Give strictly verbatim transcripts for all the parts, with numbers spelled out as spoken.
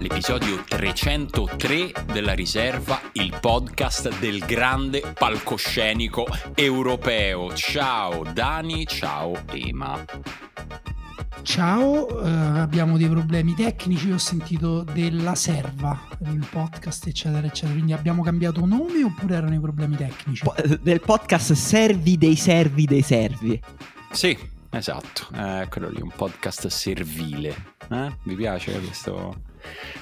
L'episodio trecentotré della Riserva, il podcast del grande palcoscenico europeo. Ciao Dani, ciao Ema. Ciao, eh, abbiamo dei problemi tecnici, ho sentito della serva, il podcast eccetera eccetera, quindi abbiamo cambiato nome oppure erano i problemi tecnici? Po- del podcast Servi dei Servi dei Servi. Sì, esatto, eh, quello lì, un podcast servile, eh? Vi piace questo...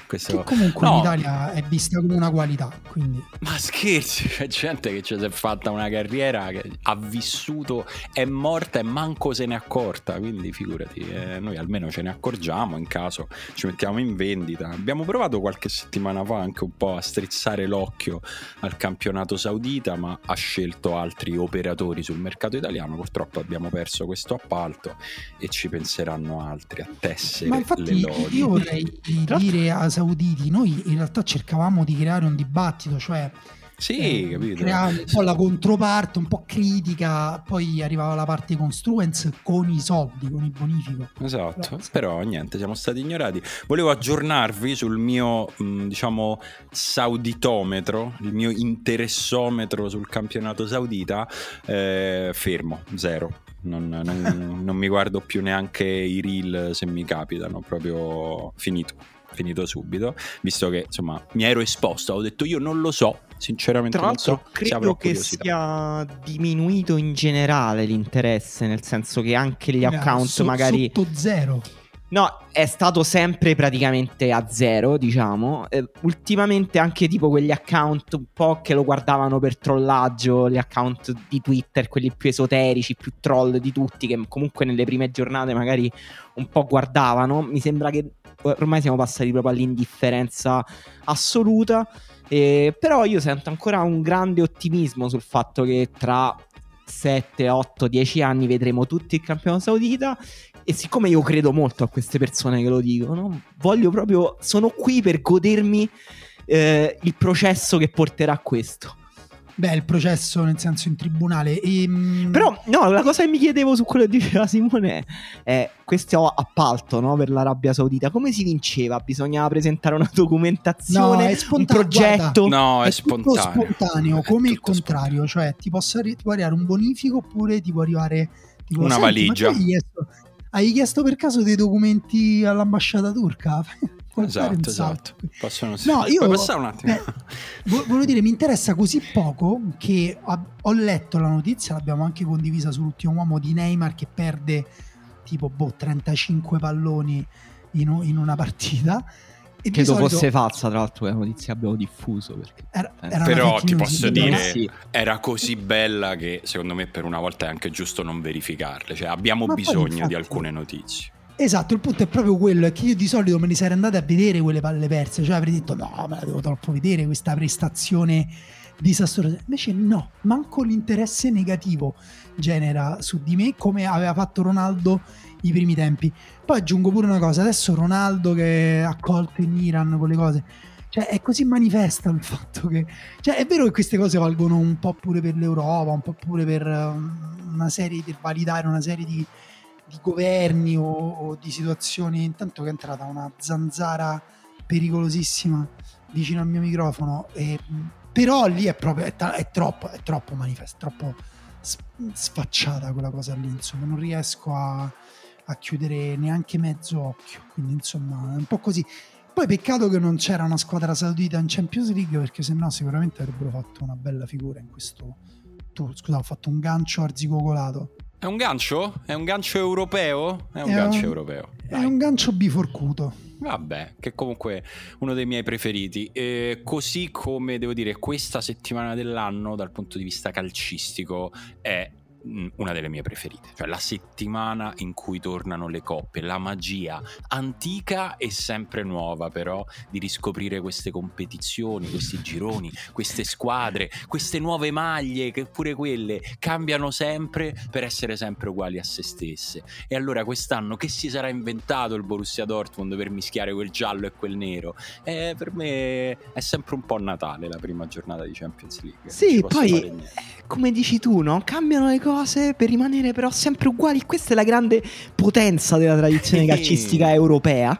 Questo... Che comunque no. In Italia è vista come una qualità, quindi. Ma scherzi, c'è gente che ci si è fatta una carriera, che ha vissuto, è morta e manco se ne è accorta, quindi figurati, eh, noi almeno ce ne accorgiamo, in caso ci mettiamo in vendita. Abbiamo provato qualche settimana fa anche un po' a strizzare l'occhio al campionato saudita, ma ha scelto altri operatori sul mercato italiano. Purtroppo abbiamo perso questo appalto e ci penseranno altri a tessere. Ma infatti, le lodi. Io vorrei dire a sauditi, noi in realtà cercavamo di creare un dibattito, cioè sì, eh, capito, creare un po' la controparte un po' critica, poi arrivava la parte construence con i soldi, con il bonifico, esatto, però, però niente, siamo stati ignorati. Volevo aggiornarvi sul mio mh, diciamo sauditometro, il mio interessometro sul campionato saudita, eh, fermo, zero. Non, non, non mi guardo più neanche i reel se mi capitano, proprio finito, finito subito, visto che insomma mi ero esposto, ho detto io non lo so, sinceramente non so. Tra l'altro credo che sia diminuito in generale l'interesse, nel senso che anche gli account so, magari sotto zero. No, è stato sempre praticamente a zero, diciamo. Eh, ultimamente anche tipo quegli account un po' che lo guardavano per trollaggio, gli account di Twitter, quelli più esoterici, più troll di tutti, che comunque nelle prime giornate magari un po' guardavano. Mi sembra che ormai siamo passati proprio all'indifferenza assoluta. Eh, però io sento ancora un grande ottimismo sul fatto che tra sette, otto, dieci anni vedremo tutti il campionato saudita. E siccome io credo molto a queste persone che lo dicono, voglio proprio, sono qui per godermi eh, il processo che porterà a questo. Beh, il processo nel senso in tribunale e... Però no, la cosa che mi chiedevo su quello che diceva Simone è, è questo appalto, no, per l'Arabia Saudita come si vinceva? Bisognava presentare una documentazione, no, è un progetto? Guarda, no, è, è spontaneo, spontaneo è come il contrario, spontaneo. Cioè ti può, ti può arrivare un bonifico oppure ti può arrivare tipo, una valigia. Hai chiesto per caso dei documenti all'ambasciata turca? Esatto, esatto. Possono... No, io passare un attimo. Beh, volevo dire, mi interessa così poco che ho letto la notizia, l'abbiamo anche condivisa sull'ultimo uomo, di Neymar che perde tipo boh, trentacinque palloni in, in una partita. E credo solito... fosse falsa, tra l'altro, la notizia abbiamo diffuso perché... era, era però ti posso dire sì. Era così bella che secondo me per una volta è anche giusto non verificarle, cioè abbiamo ma bisogno poi, infatti, di alcune notizie. Esatto, il punto è proprio quello, è che io di solito me ne sarei andata a vedere quelle palle perse, cioè avrei detto no, me la devo troppo vedere questa prestazione disastrosa, invece no, manco l'interesse negativo genera su di me come aveva fatto Ronaldo i primi tempi. Poi aggiungo pure una cosa, adesso Ronaldo che ha colto in Iran con le cose, cioè è così manifesta il fatto che, cioè è vero che queste cose valgono un po' pure per l'Europa, un po' pure per una serie, per validare una serie di, di governi o, o di situazioni. Intanto che è entrata una zanzara pericolosissima vicino al mio microfono, e, però lì è proprio è, ta- è troppo è troppo manifesta, troppo sfacciata quella cosa lì, insomma non riesco a, a chiudere neanche mezzo occhio, quindi insomma è un po' così. Poi peccato che non c'era una squadra saudita in Champions League, perché sennò sicuramente avrebbero fatto una bella figura in questo tour. Scusa, ho fatto un gancio arzigogolato. È un gancio? È un gancio europeo? È un è gancio un, europeo. Dai. È un gancio biforcuto. Vabbè, che comunque è uno dei miei preferiti. E così come, devo dire, questa settimana dell'anno, dal punto di vista calcistico, è una delle mie preferite. Cioè la settimana in cui tornano le coppe, la magia antica e sempre nuova però di riscoprire queste competizioni, questi gironi, queste squadre, queste nuove maglie che pure quelle cambiano sempre per essere sempre uguali a se stesse. E allora quest'anno che si sarà inventato il Borussia Dortmund per mischiare quel giallo e quel nero? Eh, per me è sempre un po' Natale la prima giornata di Champions League. Sì, poi come dici tu, no? Cambiano le cose cose per rimanere però sempre uguali. Questa è la grande potenza della tradizione calcistica europea,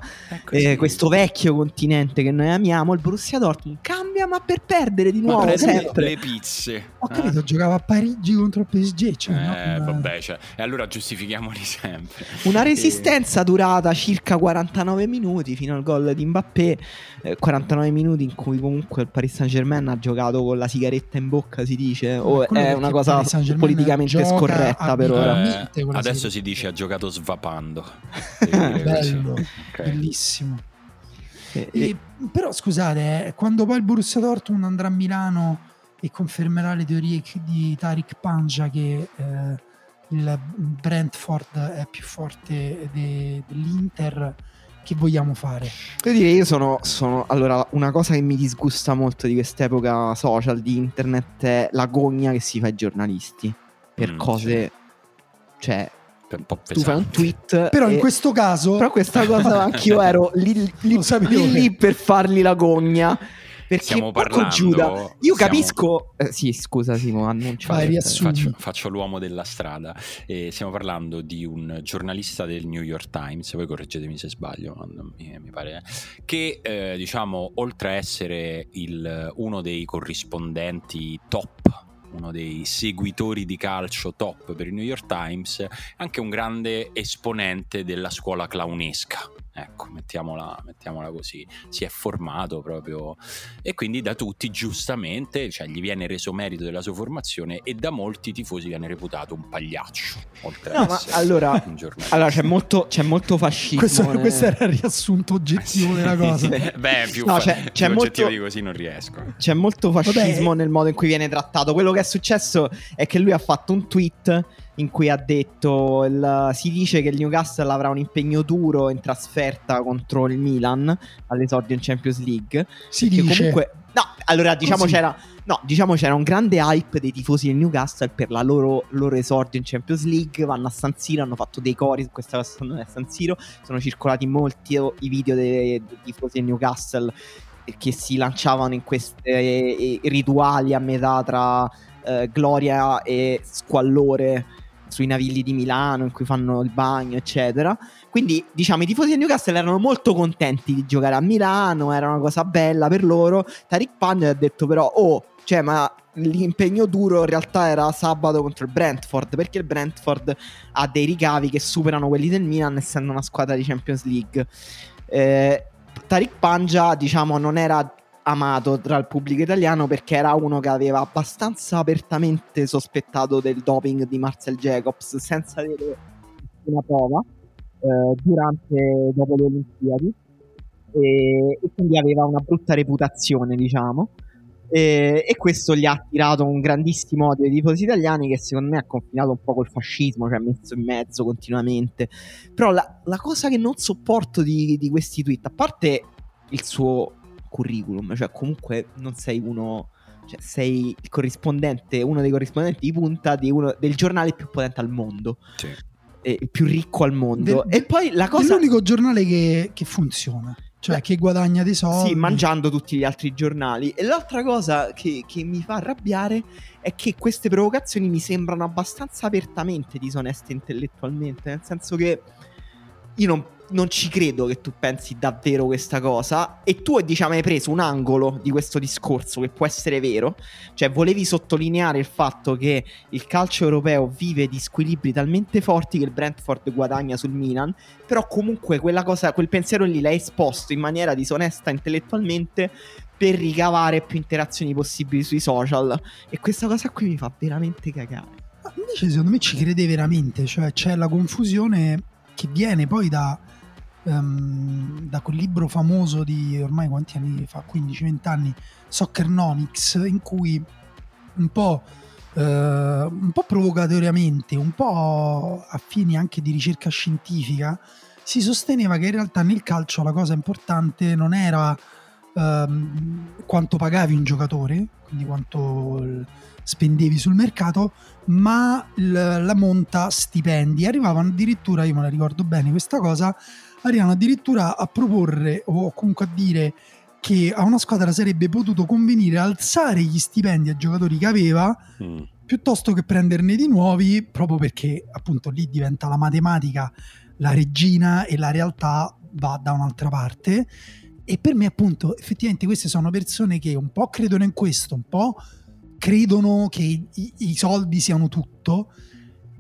eh, questo vecchio continente che noi amiamo. Il Borussia Dortmund cambia ma per perdere di nuovo, ma sempre le pizze. Ho capito, eh? Giocava a Parigi contro il P S G, cioè, eh, no? Vabbè, cioè, e allora giustifichiamoli sempre. Una resistenza e... durata circa quarantanove minuti fino al gol di Mbappé, eh, quarantanove minuti in cui comunque il Paris Saint Germain ha giocato con la sigaretta in bocca, si dice, o è una cosa politicamente scorretta per ora. Eh, adesso si dice ha giocato svapando. Bello, okay. Bellissimo. E, e, e... Però scusate, eh, quando poi il Borussia Dortmund andrà a Milano e confermerà le teorie di Tariq Panja che eh, il Brentford è più forte de, dell'Inter, che vogliamo fare? Devo dire, io sono, sono allora una cosa che mi disgusta molto di quest'epoca social, di internet, è la gogna che si fa ai giornalisti per mm, cose, cioè, cioè un po' tu fai un tweet, però e... in questo caso però questa cosa anche io ero lì lì, lì, lì per fargli la gogna, perché stiamo parlando, Giuda, io stiamo... capisco eh, sì scusa Simo, annuncio, faccio, faccio l'uomo della strada, eh, stiamo parlando di un giornalista del New York Times, voi correggetemi se sbaglio, mi, mi pare eh, che eh, diciamo oltre a essere il, uno dei corrispondenti top, uno dei seguitori di calcio top per il New York Times, è anche un grande esponente della scuola clownesca, ecco, mettiamola, mettiamola così. Si è formato proprio, e quindi da tutti giustamente, cioè, gli viene reso merito della sua formazione, e da molti tifosi viene reputato un pagliaccio, oltre no, a ma allora, un giornalista. Allora c'è molto, c'è molto fascismo. Questo, eh. questo era il riassunto oggettivo della cosa. Beh, più, no, c'è, più c'è oggettivo molto, di così non riesco. C'è molto fascismo. Vabbè, nel modo in cui viene trattato. Quello che è successo è che lui ha fatto un tweet in cui ha detto il, si dice che il Newcastle avrà un impegno duro in trasferta contro il Milan all'esordio in Champions League. Si dice comunque, no, allora diciamo così. c'era no, diciamo c'era un grande hype dei tifosi del Newcastle per la loro, loro esordio in Champions League. Vanno a San Siro, hanno fatto dei cori su questa cosa, non è San Siro, sono circolati molti i video dei, dei tifosi del Newcastle che si lanciavano in questi eh, rituali a metà tra eh, gloria e squallore sui Navigli di Milano, in cui fanno il bagno eccetera. Quindi diciamo i tifosi del Newcastle erano molto contenti di giocare a Milano, era una cosa bella per loro. Tariq Panja ha detto però oh cioè ma l'impegno duro in realtà era sabato contro il Brentford, perché il Brentford ha dei ricavi che superano quelli del Milan essendo una squadra di Champions League. eh, Tariq Panja diciamo non era amato tra il pubblico italiano perché era uno che aveva abbastanza apertamente sospettato del doping di Marcel Jacobs senza avere una prova eh, durante dopo le Olimpiadi, e, e quindi aveva una brutta reputazione diciamo, e, e questo gli ha attirato un grandissimo odio ai tifosi italiani che secondo me ha confinato un po' col fascismo, cioè messo in mezzo continuamente. Però la, la cosa che non sopporto di, di questi tweet, a parte il suo curriculum, cioè comunque non sei uno, cioè sei il corrispondente, uno dei corrispondenti di punta di uno del giornale più potente al mondo, sì, e il più ricco al mondo, del, e poi la cosa è l'unico giornale che, che funziona. Cioè, beh, che guadagna dei soldi. Sì, mangiando tutti gli altri giornali. E l'altra cosa che, che mi fa arrabbiare è che queste provocazioni mi sembrano abbastanza apertamente disoneste intellettualmente. Nel senso che io non, non ci credo che tu pensi davvero questa cosa. E tu, diciamo, hai preso un angolo di questo discorso che può essere vero. Cioè, volevi sottolineare il fatto che il calcio europeo vive di squilibri talmente forti che il Brentford guadagna sul Milan. Però comunque quella cosa, quel pensiero lì l'hai esposto in maniera disonesta intellettualmente per ricavare più interazioni possibili sui social. E questa cosa qui mi fa veramente cagare. Ma invece secondo me ci crede veramente. Cioè, c'è la confusione che viene poi da um, da quel libro famoso di ormai quanti anni fa, quindici venti anni, Soccernomics, in cui un po' uh, un po' provocatoriamente, un po' a fini anche di ricerca scientifica, si sosteneva che in realtà nel calcio la cosa importante non era uh, quanto pagavi un giocatore, quindi quanto spendevi sul mercato, ma l- la monta stipendi. Arrivavano addirittura, io me la ricordo bene questa cosa, arrivavano addirittura a proporre o comunque a dire che a una squadra sarebbe potuto convenire alzare gli stipendi a giocatori che aveva mm. piuttosto che prenderne di nuovi, proprio perché appunto lì diventa la matematica la regina e la realtà va da un'altra parte. E per me appunto effettivamente queste sono persone che un po' credono in questo, un po' credono che i, i soldi siano tutto,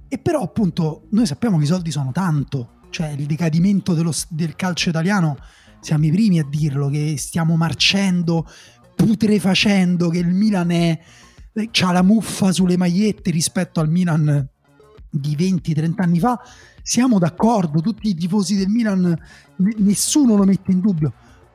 e però appunto noi sappiamo che i soldi sono tanto. Cioè, il decadimento dello, del calcio italiano, siamo i primi a dirlo, che stiamo marcendo, putrefacendo, che il Milan è, c'ha la muffa sulle magliette rispetto al Milan di venti trenta anni fa. Siamo d'accordo, tutti i tifosi del Milan, nessuno lo mette in dubbio.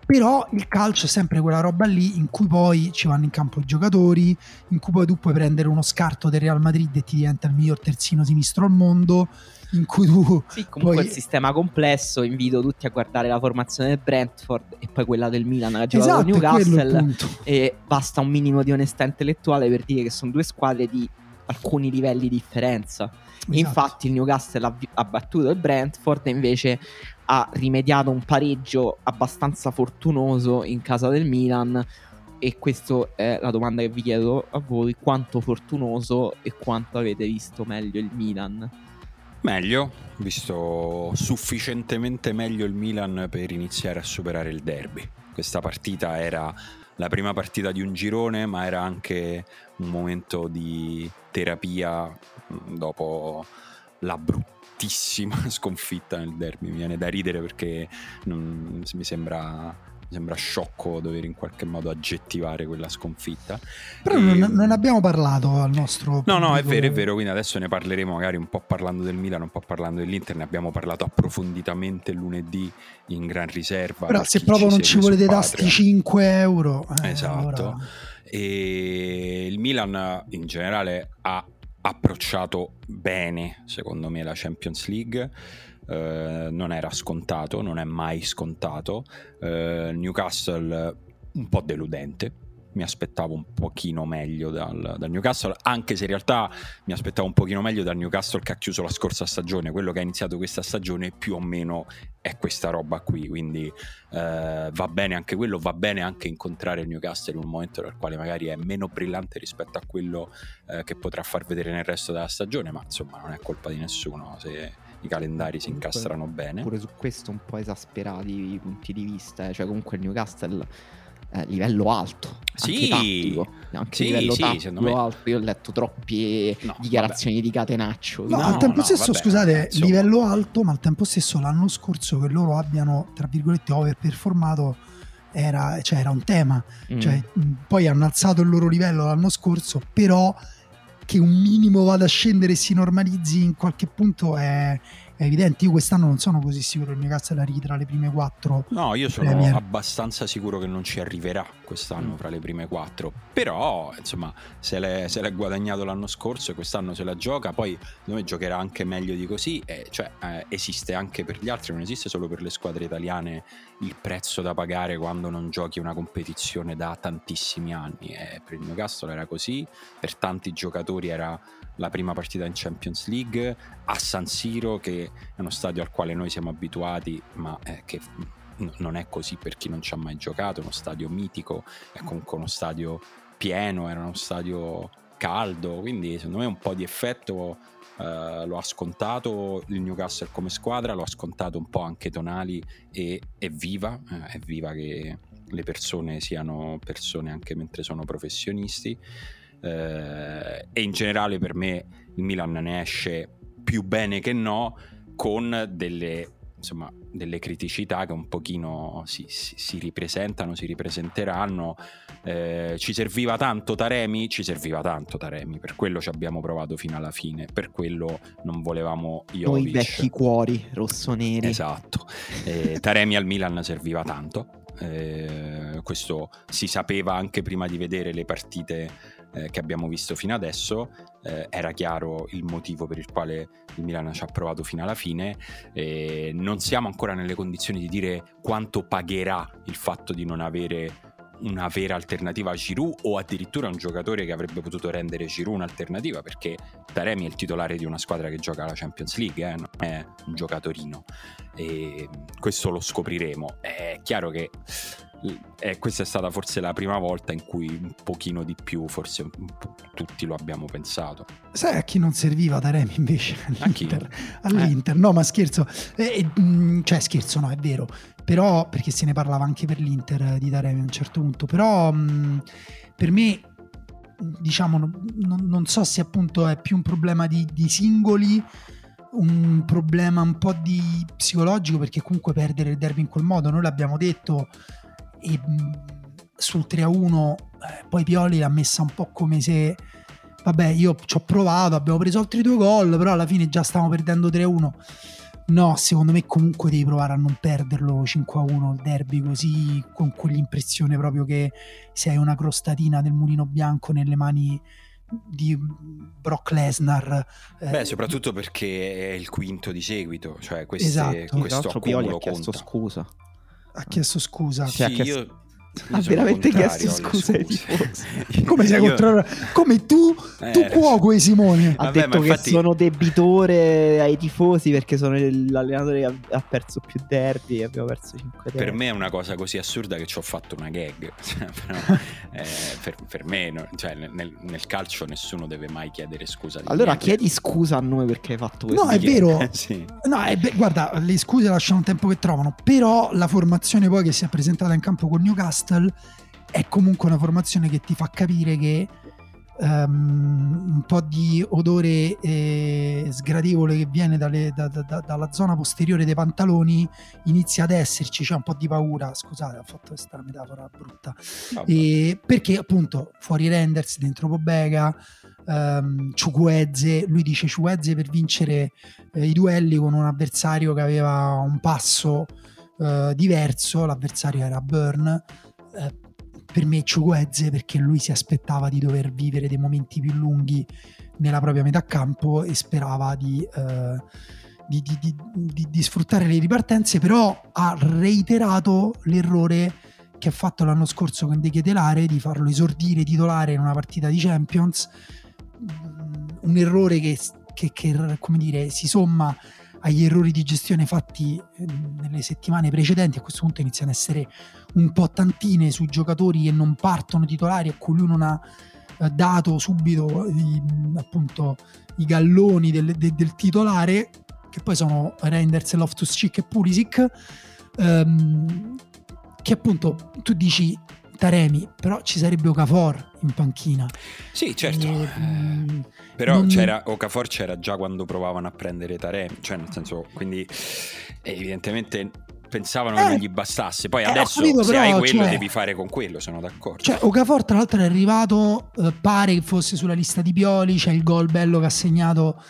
Però il calcio è sempre quella roba lì in cui poi ci vanno in campo i giocatori, in cui poi tu puoi prendere uno scarto del Real Madrid e ti diventa il miglior terzino sinistro al mondo, in cui tu... Sì, comunque poi... il sistema complesso, invito tutti a guardare la formazione del Brentford e poi quella del Milan che ha giocato con Newcastle, e basta un minimo di onestà intellettuale per dire che sono due squadre di alcuni livelli di differenza. Esatto. Infatti il Newcastle ha, ha battuto il Brentford e invece ha rimediato un pareggio abbastanza fortunoso in casa del Milan. E questa è la domanda che vi chiedo a voi: quanto fortunoso e quanto avete visto meglio il Milan? Meglio, visto sufficientemente meglio il Milan per iniziare a superare il derby. Questa partita era la prima partita di un girone, ma era anche un momento di terapia dopo la bruttissima sconfitta nel derby. Mi viene da ridere perché non, mi sembra... sembra sciocco dover in qualche modo aggettivare quella sconfitta. Però e... non, non abbiamo parlato al nostro... No, no, è vero, è vero, quindi adesso ne parleremo magari un po' parlando del Milan, un po' parlando dell'Inter. Ne abbiamo parlato approfonditamente lunedì in Gran Riserva. Però se proprio ci non ci volete dare sti cinque euro... Eh, esatto. Allora... E il Milan in generale ha approcciato bene, secondo me, la Champions League. Uh, non era scontato, non è mai scontato. uh, Newcastle un po' deludente, mi aspettavo un pochino meglio dal, dal Newcastle, anche se in realtà mi aspettavo un pochino meglio dal Newcastle che ha chiuso la scorsa stagione. Quello che ha iniziato questa stagione più o meno è questa roba qui, quindi uh, va bene anche quello, va bene anche incontrare il Newcastle in un momento nel quale magari è meno brillante rispetto a quello uh, che potrà far vedere nel resto della stagione, ma insomma non è colpa di nessuno se i calendari si incastrano bene. Pure su questo un po' esasperati i punti di vista, eh. Cioè comunque il Newcastle eh, livello alto, sì, anche tattico, anche sì, livello sì, tattico alto. Io ho letto troppe no, dichiarazioni vabbè. di catenaccio. No, no, al tempo no, stesso vabbè, scusate, insomma. Livello alto, ma al tempo stesso l'anno scorso che loro abbiano tra virgolette overperformato era, cioè, era un tema. Mm. Cioè, poi hanno alzato il loro livello l'anno scorso, però che un minimo vada a scendere e si normalizzi in qualche punto è, è evidente. Io quest'anno non sono così sicuro che il Newcastle arrivi tra le prime quattro. No, io sono premier. abbastanza sicuro che non ci arriverà quest'anno mm. fra le prime quattro. Però, insomma, se l'è, se l'è guadagnato l'anno scorso e quest'anno se la gioca, poi secondo me giocherà anche meglio di così. E cioè, eh, esiste anche per gli altri, non esiste solo per le squadre italiane il prezzo da pagare quando non giochi una competizione da tantissimi anni. Eh, per il Newcastle era così, per tanti giocatori era la prima partita in Champions League a San Siro, che è uno stadio al quale noi siamo abituati, ma eh, che n- non è così per chi non ci ha mai giocato. È uno stadio mitico, è comunque uno stadio pieno, era uno stadio caldo, quindi secondo me un po' di effetto eh, lo ha scontato il Newcastle come squadra, lo ha scontato un po' anche Tonali, e è viva, eh, è viva che le persone siano persone anche mentre sono professionisti, eh, e in generale per me il Milan ne esce più bene che no, con delle, insomma, delle criticità che un pochino si, si, si ripresentano, si ripresenteranno. Eh, ci serviva tanto Taremi? Ci serviva tanto Taremi, per quello ci abbiamo provato fino alla fine, per quello non volevamo Jovic. Noi vecchi cuori rossoneri. Esatto, eh, Taremi al Milan serviva tanto, eh, questo si sapeva anche prima di vedere le partite eh, che abbiamo visto fino adesso. Eh, era chiaro il motivo per il quale il Milan ci ha provato fino alla fine, eh, non siamo ancora nelle condizioni di dire quanto pagherà il fatto di non avere una vera alternativa a Giroud, o addirittura un giocatore che avrebbe potuto rendere Giroud un'alternativa, perché Taremi è il titolare di una squadra che gioca alla Champions League, eh? Non è un giocatorino, e questo lo scopriremo. È chiaro che eh, questa è stata forse la prima volta in cui un pochino di più forse tutti lo abbiamo pensato. Sai a chi non serviva Taremi invece? All'Inter, all'Inter. Eh. No, ma scherzo, eh, cioè scherzo no, è vero, però perché se ne parlava anche per l'Inter di Taremi a un certo punto, però mh, per me diciamo non, non so se appunto è più un problema di, di singoli, un problema un po' di psicologico, perché comunque perdere il derby in quel modo, noi l'abbiamo detto, e mh, sul tre a uno eh, poi Pioli l'ha messa un po' come se vabbè io ci ho provato, abbiamo preso altri due gol però alla fine già stavamo perdendo tre a uno. No, secondo me comunque devi provare a non perderlo cinque a uno il derby così, con quell'impressione proprio che sei una crostatina del mulino bianco nelle mani di Brock Lesnar. Beh, soprattutto perché è il quinto di seguito, cioè queste, esatto. Questo accumulo ha chiesto conta. Scusa. Ha chiesto scusa. Sì, cioè, ha chiesto... io... ha ah, veramente chiesto scusa ai tifosi. Come sei io... contro... come tu eh, tu cuoco Simone ha vabbè, detto che infatti... sono debitore ai tifosi perché sono l'allenatore che ha perso più derby e abbiamo perso cinque derby. Per me è una cosa così assurda che ci ho fatto una gag. Però, eh, per, per me no, cioè, nel, nel calcio nessuno deve mai chiedere scusa. Allora niente. Chiedi scusa a noi perché hai fatto questo. No, è vero. Sì. No, è be- guarda, le scuse lasciano un tempo che trovano, però la formazione poi che si è presentata in campo con Newcastle è comunque una formazione che ti fa capire che um, un po' di odore eh, sgradevole che viene dalle, da, da, dalla zona posteriore dei pantaloni inizia ad esserci, c'è cioè un po' di paura, scusate ho fatto questa metafora brutta, no, e, perché appunto fuori Renders, dentro Pobega, um, Chukwueze, lui dice Chukwueze per vincere eh, i duelli con un avversario che aveva un passo eh, diverso, l'avversario era Burn. Per me Chukwueze perché lui si aspettava di dover vivere dei momenti più lunghi nella propria metà campo e sperava di, eh, di, di, di, di, di sfruttare le ripartenze, però ha reiterato l'errore che ha fatto l'anno scorso con De Ketelare di farlo esordire titolare in una partita di Champions, un errore che, che, che come dire si somma agli errori di gestione fatti nelle settimane precedenti. A questo punto iniziano ad essere un po' tantine sui giocatori che non partono titolari, a cui lui non ha dato subito i, appunto i galloni del, del, del titolare, che poi sono Reinders, Loftus-Cheek e Pulisic, ehm, che appunto tu dici Taremi, però ci sarebbe Okafor in panchina. Sì, certo. E, eh, però non... c'era Okafor c'era già quando provavano a prendere Taremi, cioè nel senso, quindi evidentemente pensavano eh, che non gli bastasse. Poi eh, adesso capito, se però, hai quello cioè, devi fare con quello, sono d'accordo. Cioè Okafor tra l'altro è arrivato, eh, pare che fosse sulla lista di Pioli, c'è cioè il gol bello che ha segnato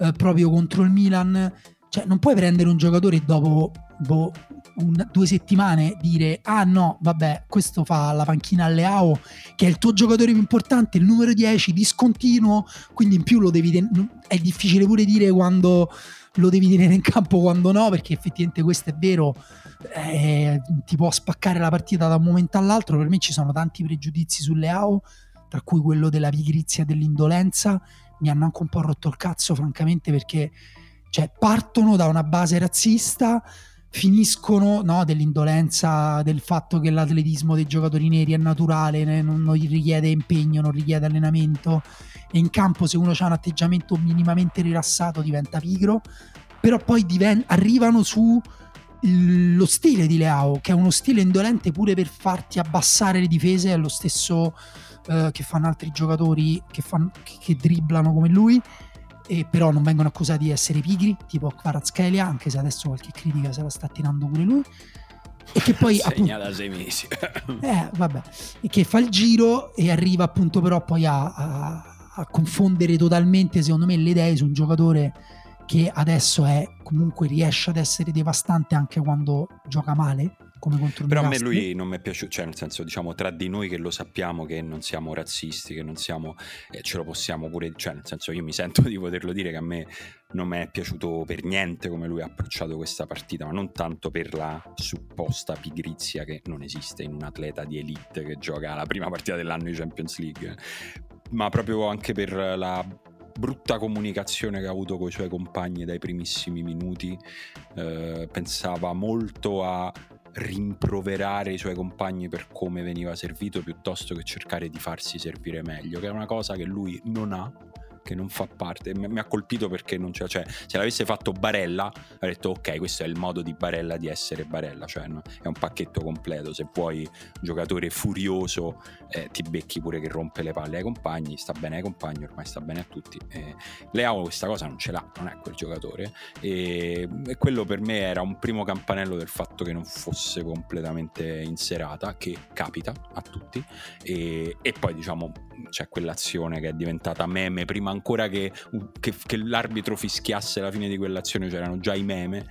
eh, proprio contro il Milan. Cioè non puoi prendere un giocatore dopo boh, un, due settimane dire ah no vabbè questo fa la panchina alle A O che è il tuo giocatore più importante, il numero dieci discontinuo, quindi in più lo devi ten- è difficile pure dire quando lo devi tenere in campo quando no, perché effettivamente questo è vero, eh, ti può spaccare la partita da un momento all'altro. Per me ci sono tanti pregiudizi sulle A O, tra cui quello della pigrizia e dell'indolenza, mi hanno anche un po' rotto il cazzo francamente, perché cioè partono da una base razzista, finiscono, no, dell'indolenza, del fatto che l'atletismo dei giocatori neri è naturale, né? non, non richiede impegno, non richiede allenamento, e in campo se uno ha un atteggiamento minimamente rilassato diventa pigro, però poi diven- arrivano su il- lo stile di Leao, che è uno stile indolente pure per farti abbassare le difese, è lo stesso eh, che fanno altri giocatori che, fanno, che, che dribblano come lui, e però non vengono accusati di essere pigri, tipo Kvaratskhelia, anche se adesso qualche critica se la sta tirando pure lui, e che poi segna da sei mesi eh, vabbè, e che fa il giro e arriva appunto però poi a, a, a confondere totalmente, secondo me, le idee su un giocatore che adesso è comunque, riesce ad essere devastante anche quando gioca male, come contro però Newcastle. A me lui non mi è piaciuto, cioè nel senso, diciamo, tra di noi che lo sappiamo che non siamo razzisti, che non siamo eh, ce lo possiamo pure, cioè nel senso, io mi sento di poterlo dire che a me non mi è piaciuto per niente come lui ha approcciato questa partita, ma non tanto per la supposta pigrizia che non esiste in un atleta di elite che gioca la prima partita dell'anno di Champions League, ma proprio anche per la brutta comunicazione che ha avuto con i suoi compagni dai primissimi minuti. Eh, pensava molto a rimproverare i suoi compagni per come veniva servito piuttosto che cercare di farsi servire meglio, che è una cosa che lui non ha, che non fa parte. Mi ha colpito perché non c'è, cioè se l'avesse fatto Barella avrei detto ok, questo è il modo di Barella di essere Barella, cioè no, è un pacchetto completo, se vuoi un giocatore furioso eh, ti becchi pure che rompe le palle ai compagni, sta bene ai compagni, ormai sta bene a tutti. eh, Leao questa cosa non ce l'ha, non è quel giocatore, e, e quello per me era un primo campanello del fatto che non fosse completamente in serata, che capita a tutti, e, e poi diciamo c'è quell'azione che è diventata meme prima ancora che, che, che l'arbitro fischiasse la fine di quell'azione, c'erano già i meme,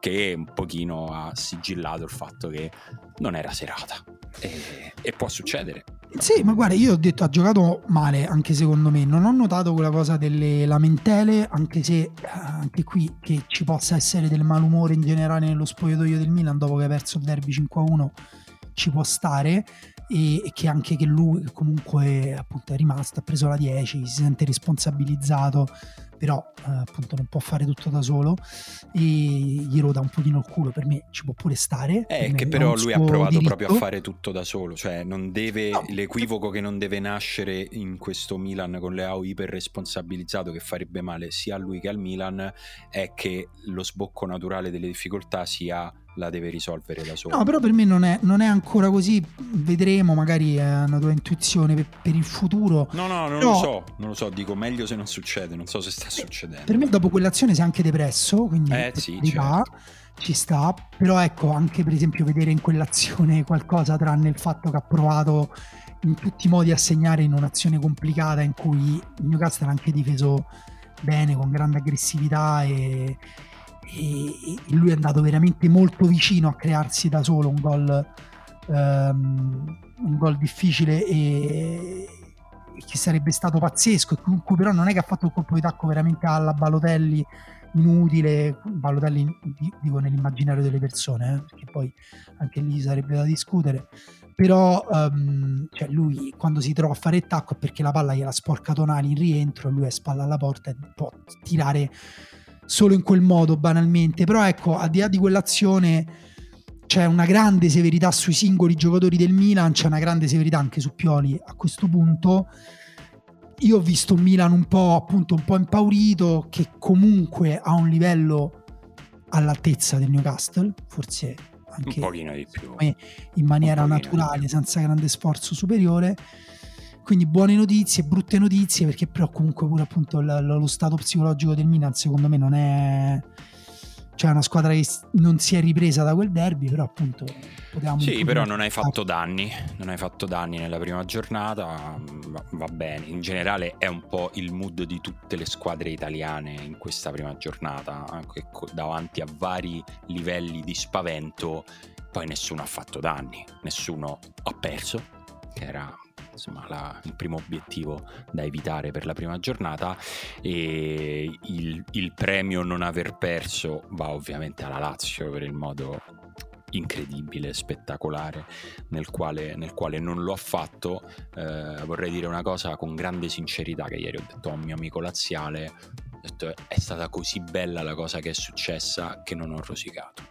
che un pochino ha sigillato il fatto che non era serata, e, e può succedere. Sì, ma guarda, io ho detto ha giocato male, anche secondo me non ho notato quella cosa delle lamentele, anche se anche qui che ci possa essere del malumore in generale nello spogliatoio del Milan dopo che ha perso il derby cinque a uno ci può stare, e che anche che lui comunque appunto è rimasto, ha preso la dieci, si sente responsabilizzato, però eh, appunto non può fare tutto da solo e gli roda un pochino il culo, per me ci può pure stare, eh, che però lui ha provato diritto. Proprio a fare tutto da solo, cioè non deve, no. L'equivoco che non deve nascere in questo Milan con Leao iper responsabilizzato, che farebbe male sia a lui che al Milan, è che lo sbocco naturale delle difficoltà sia la deve risolvere da solo. No, però per me non è, non è ancora così, vedremo, magari è una tua intuizione per, per il futuro. No, no, non però, lo so, non lo so, dico meglio se non succede, non so se sta succedendo. Per me dopo quell'azione si è anche depresso, quindi eh, sì, certo. Ci sta, però ecco, anche per esempio vedere in quell'azione qualcosa tranne il fatto che ha provato in tutti i modi a segnare in un'azione complicata in cui il Newcastle ha anche difeso bene, con grande aggressività, e e lui è andato veramente molto vicino a crearsi da solo un gol, um, un gol difficile e, e che sarebbe stato pazzesco, e comunque però non è che ha fatto il colpo di tacco veramente alla Balotelli inutile, Balotelli dico nell'immaginario delle persone, eh, perché poi anche lì sarebbe da discutere, però um, cioè lui quando si trova a fare il tacco è perché la palla gliela sporca Tonali in rientro e lui è spalla alla porta e può tirare solo in quel modo banalmente. Però ecco, al di là di quell'azione c'è una grande severità sui singoli giocatori del Milan, c'è una grande severità anche su Pioli a questo punto. Io ho visto un Milan un po' appunto un po' impaurito, che comunque ha un livello all'altezza del Newcastle, forse anche un pochino di più, in maniera naturale, senza grande sforzo superiore. Quindi buone notizie, brutte notizie, perché però comunque pure appunto lo, lo stato psicologico del Milan secondo me non è, cioè è una squadra che non si è ripresa da quel derby, però appunto potevamo sì, però non hai fatto danni, non hai fatto danni nella prima giornata, va, va bene. In generale è un po' il mood di tutte le squadre italiane in questa prima giornata, anche davanti a vari livelli di spavento, poi nessuno ha fatto danni, nessuno ha perso, che era insomma la, il primo obiettivo da evitare per la prima giornata, e il, il premio non aver perso va ovviamente alla Lazio per il modo incredibile, spettacolare nel quale, nel quale non lo ha fatto. Eh, vorrei dire una cosa con grande sincerità che ieri ho detto a un mio amico laziale, ho detto, è stata così bella la cosa che è successa che non ho rosicato.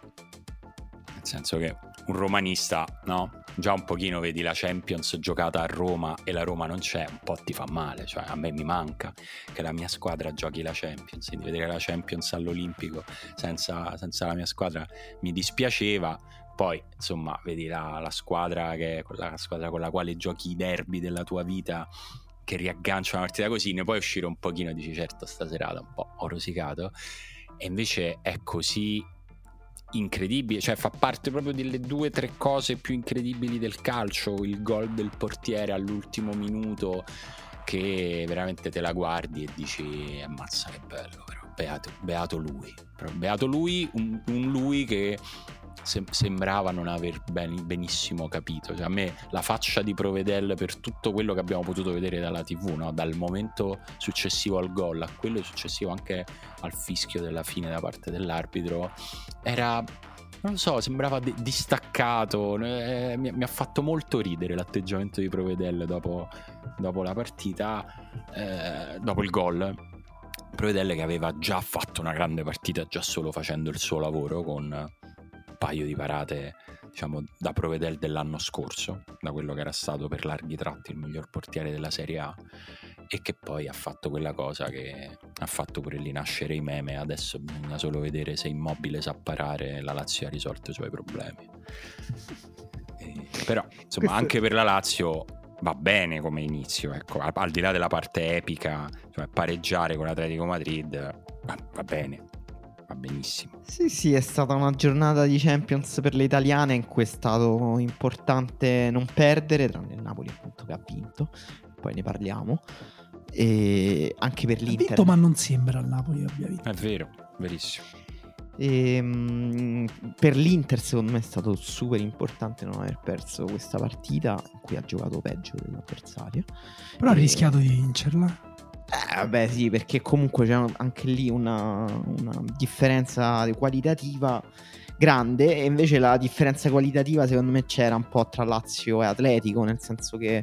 senso che un romanista, no, già un pochino vedi la Champions giocata a Roma e la Roma non c'è, un po' ti fa male, cioè a me mi manca che la mia squadra giochi la Champions, quindi vedere la Champions all'Olimpico senza, senza la mia squadra mi dispiaceva. Poi insomma vedi la, la squadra che la squadra con la quale giochi i derby della tua vita che riaggancia una partita così, ne puoi uscire un pochino e dici certo stasera un po' ho rosicato, e invece è così incredibile, cioè fa parte proprio delle due o tre cose più incredibili del calcio, il gol del portiere all'ultimo minuto che veramente te la guardi e dici ammazza che bello, però beato, beato lui, però beato lui, un, un lui che Sem- sembrava non aver ben- benissimo capito, cioè, a me la faccia di Provedel per tutto quello che abbiamo potuto vedere dalla tivù, no? Dal momento successivo al gol a quello successivo anche al fischio della fine da parte dell'arbitro, era, non so, sembrava de- distaccato, eh, mi-, mi ha fatto molto ridere l'atteggiamento di Provedel dopo, dopo la partita, eh, dopo il gol. Provedel che aveva già fatto una grande partita già solo facendo il suo lavoro con paio di parate, diciamo, da Provedel dell'anno scorso, da quello che era stato per larghi tratti il miglior portiere della Serie A, e che poi ha fatto quella cosa che ha fatto pure lì nascere i meme. Adesso bisogna solo vedere se Immobile sa parare, la Lazio ha risolto i suoi problemi. E, però insomma anche per la Lazio va bene come inizio, ecco, al, al di là della parte epica, cioè pareggiare con l'Atletico Madrid va, va bene, va benissimo. Sì, sì, è stata una giornata di Champions per le italiane in cui è stato importante non perdere, tranne il Napoli appunto che ha vinto, poi ne parliamo, e anche per l'Inter ha vinto, ma non sembra il Napoli abbia vinto, è vero, verissimo. E, mh, per l'Inter secondo me è stato super importante non aver perso questa partita in cui ha giocato peggio dell'avversario, però e... ha rischiato di vincerla. Eh, vabbè sì, perché comunque c'è anche lì una, una differenza qualitativa grande, e invece la differenza qualitativa secondo me c'era un po' tra Lazio e Atletico, nel senso che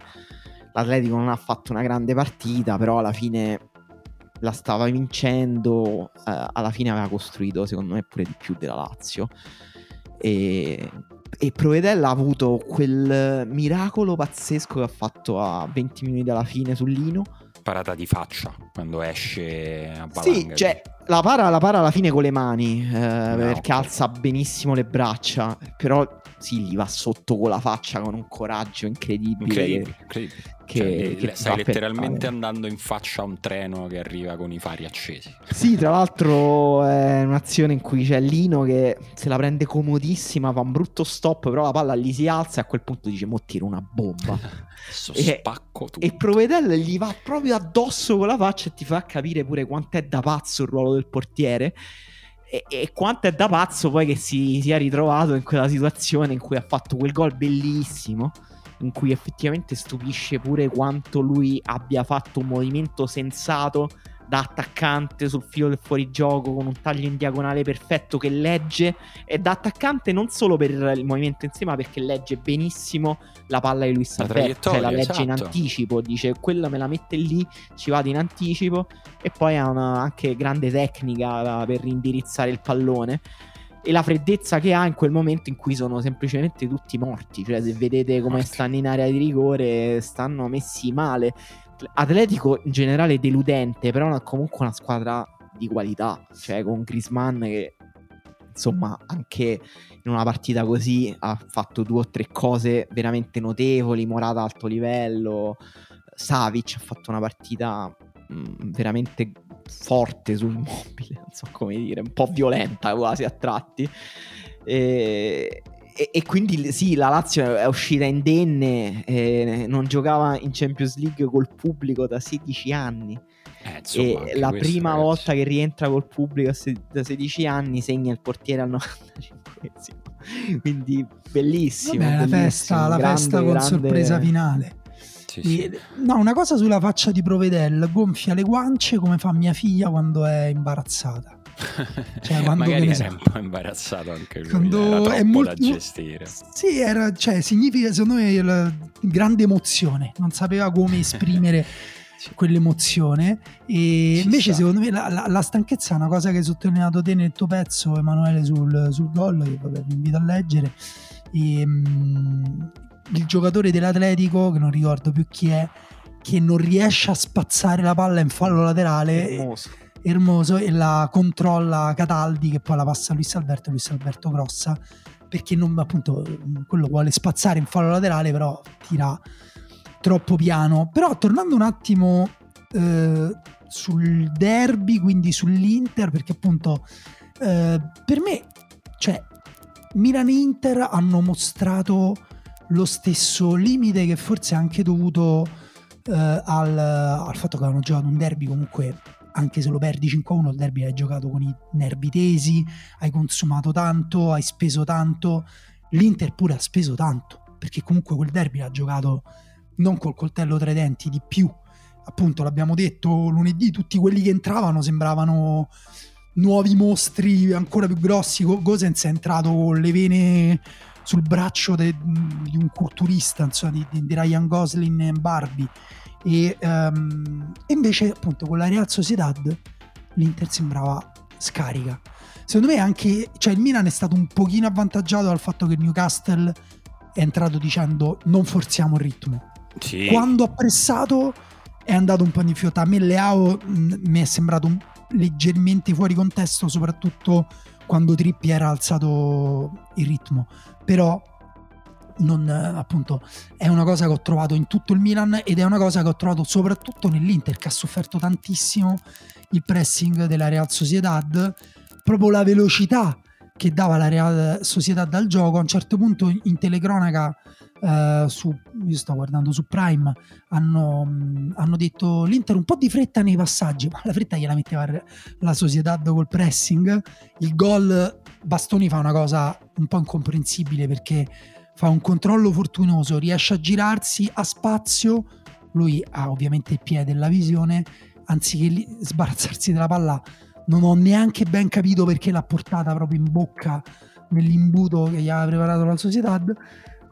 l'Atletico non ha fatto una grande partita, però alla fine la stava vincendo, eh, alla fine aveva costruito secondo me pure di più della Lazio, e, e Provedel ha avuto quel miracolo pazzesco che ha fatto a venti minuti dalla fine su Lino, parata di faccia quando esce a balanga. Sì, cioè la para, la para alla fine con le mani, eh, no, perché alza benissimo le braccia, però sì, gli va sotto con la faccia con un coraggio incredibile, incredibile, che, incredibile. Che, cioè, che le, stai letteralmente pensare. Andando in faccia a un treno che arriva con i fari accesi. Sì, tra l'altro è un'azione in cui c'è Lino che se la prende comodissima, fa un brutto stop, però la palla lì si alza e a quel punto dice mo tiro una bomba so e, spacco tutto. E Provedel gli va proprio addosso con la faccia e ti fa capire pure quanto è da pazzo il ruolo del portiere, e, e quanto è da pazzo poi che si sia ritrovato in quella situazione in cui ha fatto quel gol bellissimo, in cui effettivamente stupisce pure quanto lui abbia fatto un movimento sensato da attaccante sul filo del fuorigioco con un taglio in diagonale perfetto che legge, e da attaccante non solo per il movimento insieme ma perché legge benissimo la palla di Luis Alberto, cioè la legge, esatto, in anticipo, dice quella me la mette lì, ci vado in anticipo, e poi ha una anche grande tecnica per indirizzare il pallone, e la freddezza che ha in quel momento in cui sono semplicemente tutti morti, cioè se vedete come morti. Stanno in area di rigore, stanno messi male. Atletico in generale deludente, però una, comunque una squadra di qualità, cioè con Griezmann che insomma anche in una partita così ha fatto due o tre cose veramente notevoli, Morata alto livello, Savic ha fatto una partita mh, veramente forte sul mobile, non so come dire, un po' violenta quasi a tratti, e, e, e quindi sì, la Lazio è uscita indenne, eh, non giocava in Champions League col pubblico da sedici anni, eh, insomma, e la prima ragazzi. volta che rientra col pubblico da sedici anni segna il portiere al novantacinquesimo, quindi bellissimo. Vabbè, la bellissimo, festa, grande, la festa con grande... sorpresa finale. Sì, sì. No, una cosa sulla faccia di Provedel, gonfia le guance come fa mia figlia quando è imbarazzata. Cioè, quando magari era so, un po' imbarazzato anche lui, quando era troppo molto, da gestire. Sì, era, cioè, significa secondo me grande emozione, non sapeva come esprimere quell'emozione. E ci invece sta. Secondo me la, la, la stanchezza è una cosa che hai sottolineato te nel tuo pezzo, Emanuele, sul, sul gol, che vabbè vi invito a leggere. E, mh, il giocatore dell'Atletico, che non ricordo più chi è, che non riesce a spazzare la palla in fallo laterale, Hermoso, e, Hermoso, e la controlla Cataldi, che poi la passa Luis Alberto, Luis Alberto crossa, perché non, appunto, quello vuole spazzare in fallo laterale, però tira troppo piano. Però tornando un attimo eh, sul derby, quindi sull'Inter, perché appunto eh, per me, cioè, Milan e Inter hanno mostrato lo stesso limite, che forse è anche dovuto eh, al, al fatto che hanno giocato un derby comunque, anche se lo perdi cinque a uno, il derby l'hai giocato con i nervi tesi, hai consumato tanto, hai speso tanto. L'Inter pure ha speso tanto, perché comunque quel derby l'ha giocato non col coltello tra i denti, di più, appunto, l'abbiamo detto lunedì, tutti quelli che entravano sembravano nuovi mostri ancora più grossi. Gosens è entrato con le vene sul braccio de, di un culturista, insomma, di, di Ryan Gosling e Barbie. E, um, e invece appunto con la Real Sociedad l'Inter sembrava scarica. Secondo me anche, cioè, il Milan è stato un pochino avvantaggiato dal fatto che il Newcastle è entrato dicendo non forziamo il ritmo, sì. Quando ha pressato è andato un po' in difficoltà. A me Leao mh, mi è sembrato un, leggermente fuori contesto, soprattutto quando Trippi era alzato il ritmo, però non, appunto, è una cosa che ho trovato in tutto il Milan, ed è una cosa che ho trovato soprattutto nell'Inter, che ha sofferto tantissimo il pressing della Real Sociedad. Proprio la velocità che dava la Real Sociedad dal gioco, a un certo punto in telecronaca eh, su, io sto guardando su Prime, hanno, mh, hanno detto l'Inter un po' di fretta nei passaggi, ma la fretta gliela metteva la Sociedad col pressing. Il gol Bastoni fa una cosa un po' incomprensibile, perché fa un controllo fortunoso, riesce a girarsi, ha spazio, lui ha ovviamente il piede della visione, anziché sbarazzarsi della palla, non ho neanche ben capito perché l'ha portata proprio in bocca nell'imbuto che gli aveva preparato la Sociedad.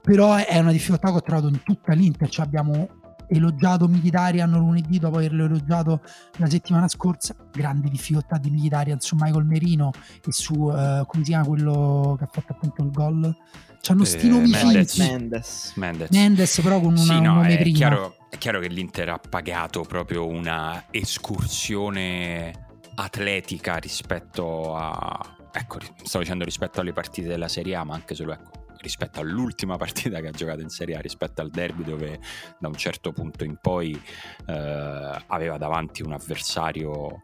Però è una difficoltà che ho trovato in tutta l'Inter, cioè abbiamo elogiato Mkhitaryan lunedì dopo averlo elogiato la settimana scorsa, grande difficoltà di Mkhitaryan su Michael Merino e su uh, come si chiama quello che ha fatto appunto il gol, c'hanno sti nomi finti, Mendes. Mendes. Mendes però con una, sì, no, un nome è prima. Chiaro, è chiaro che l'Inter ha pagato proprio una escursione atletica rispetto a, ecco, stavo dicendo rispetto alle partite della Serie A, ma anche solo, ecco, rispetto all'ultima partita che ha giocato in Serie A, rispetto al derby, dove da un certo punto in poi eh, aveva davanti un avversario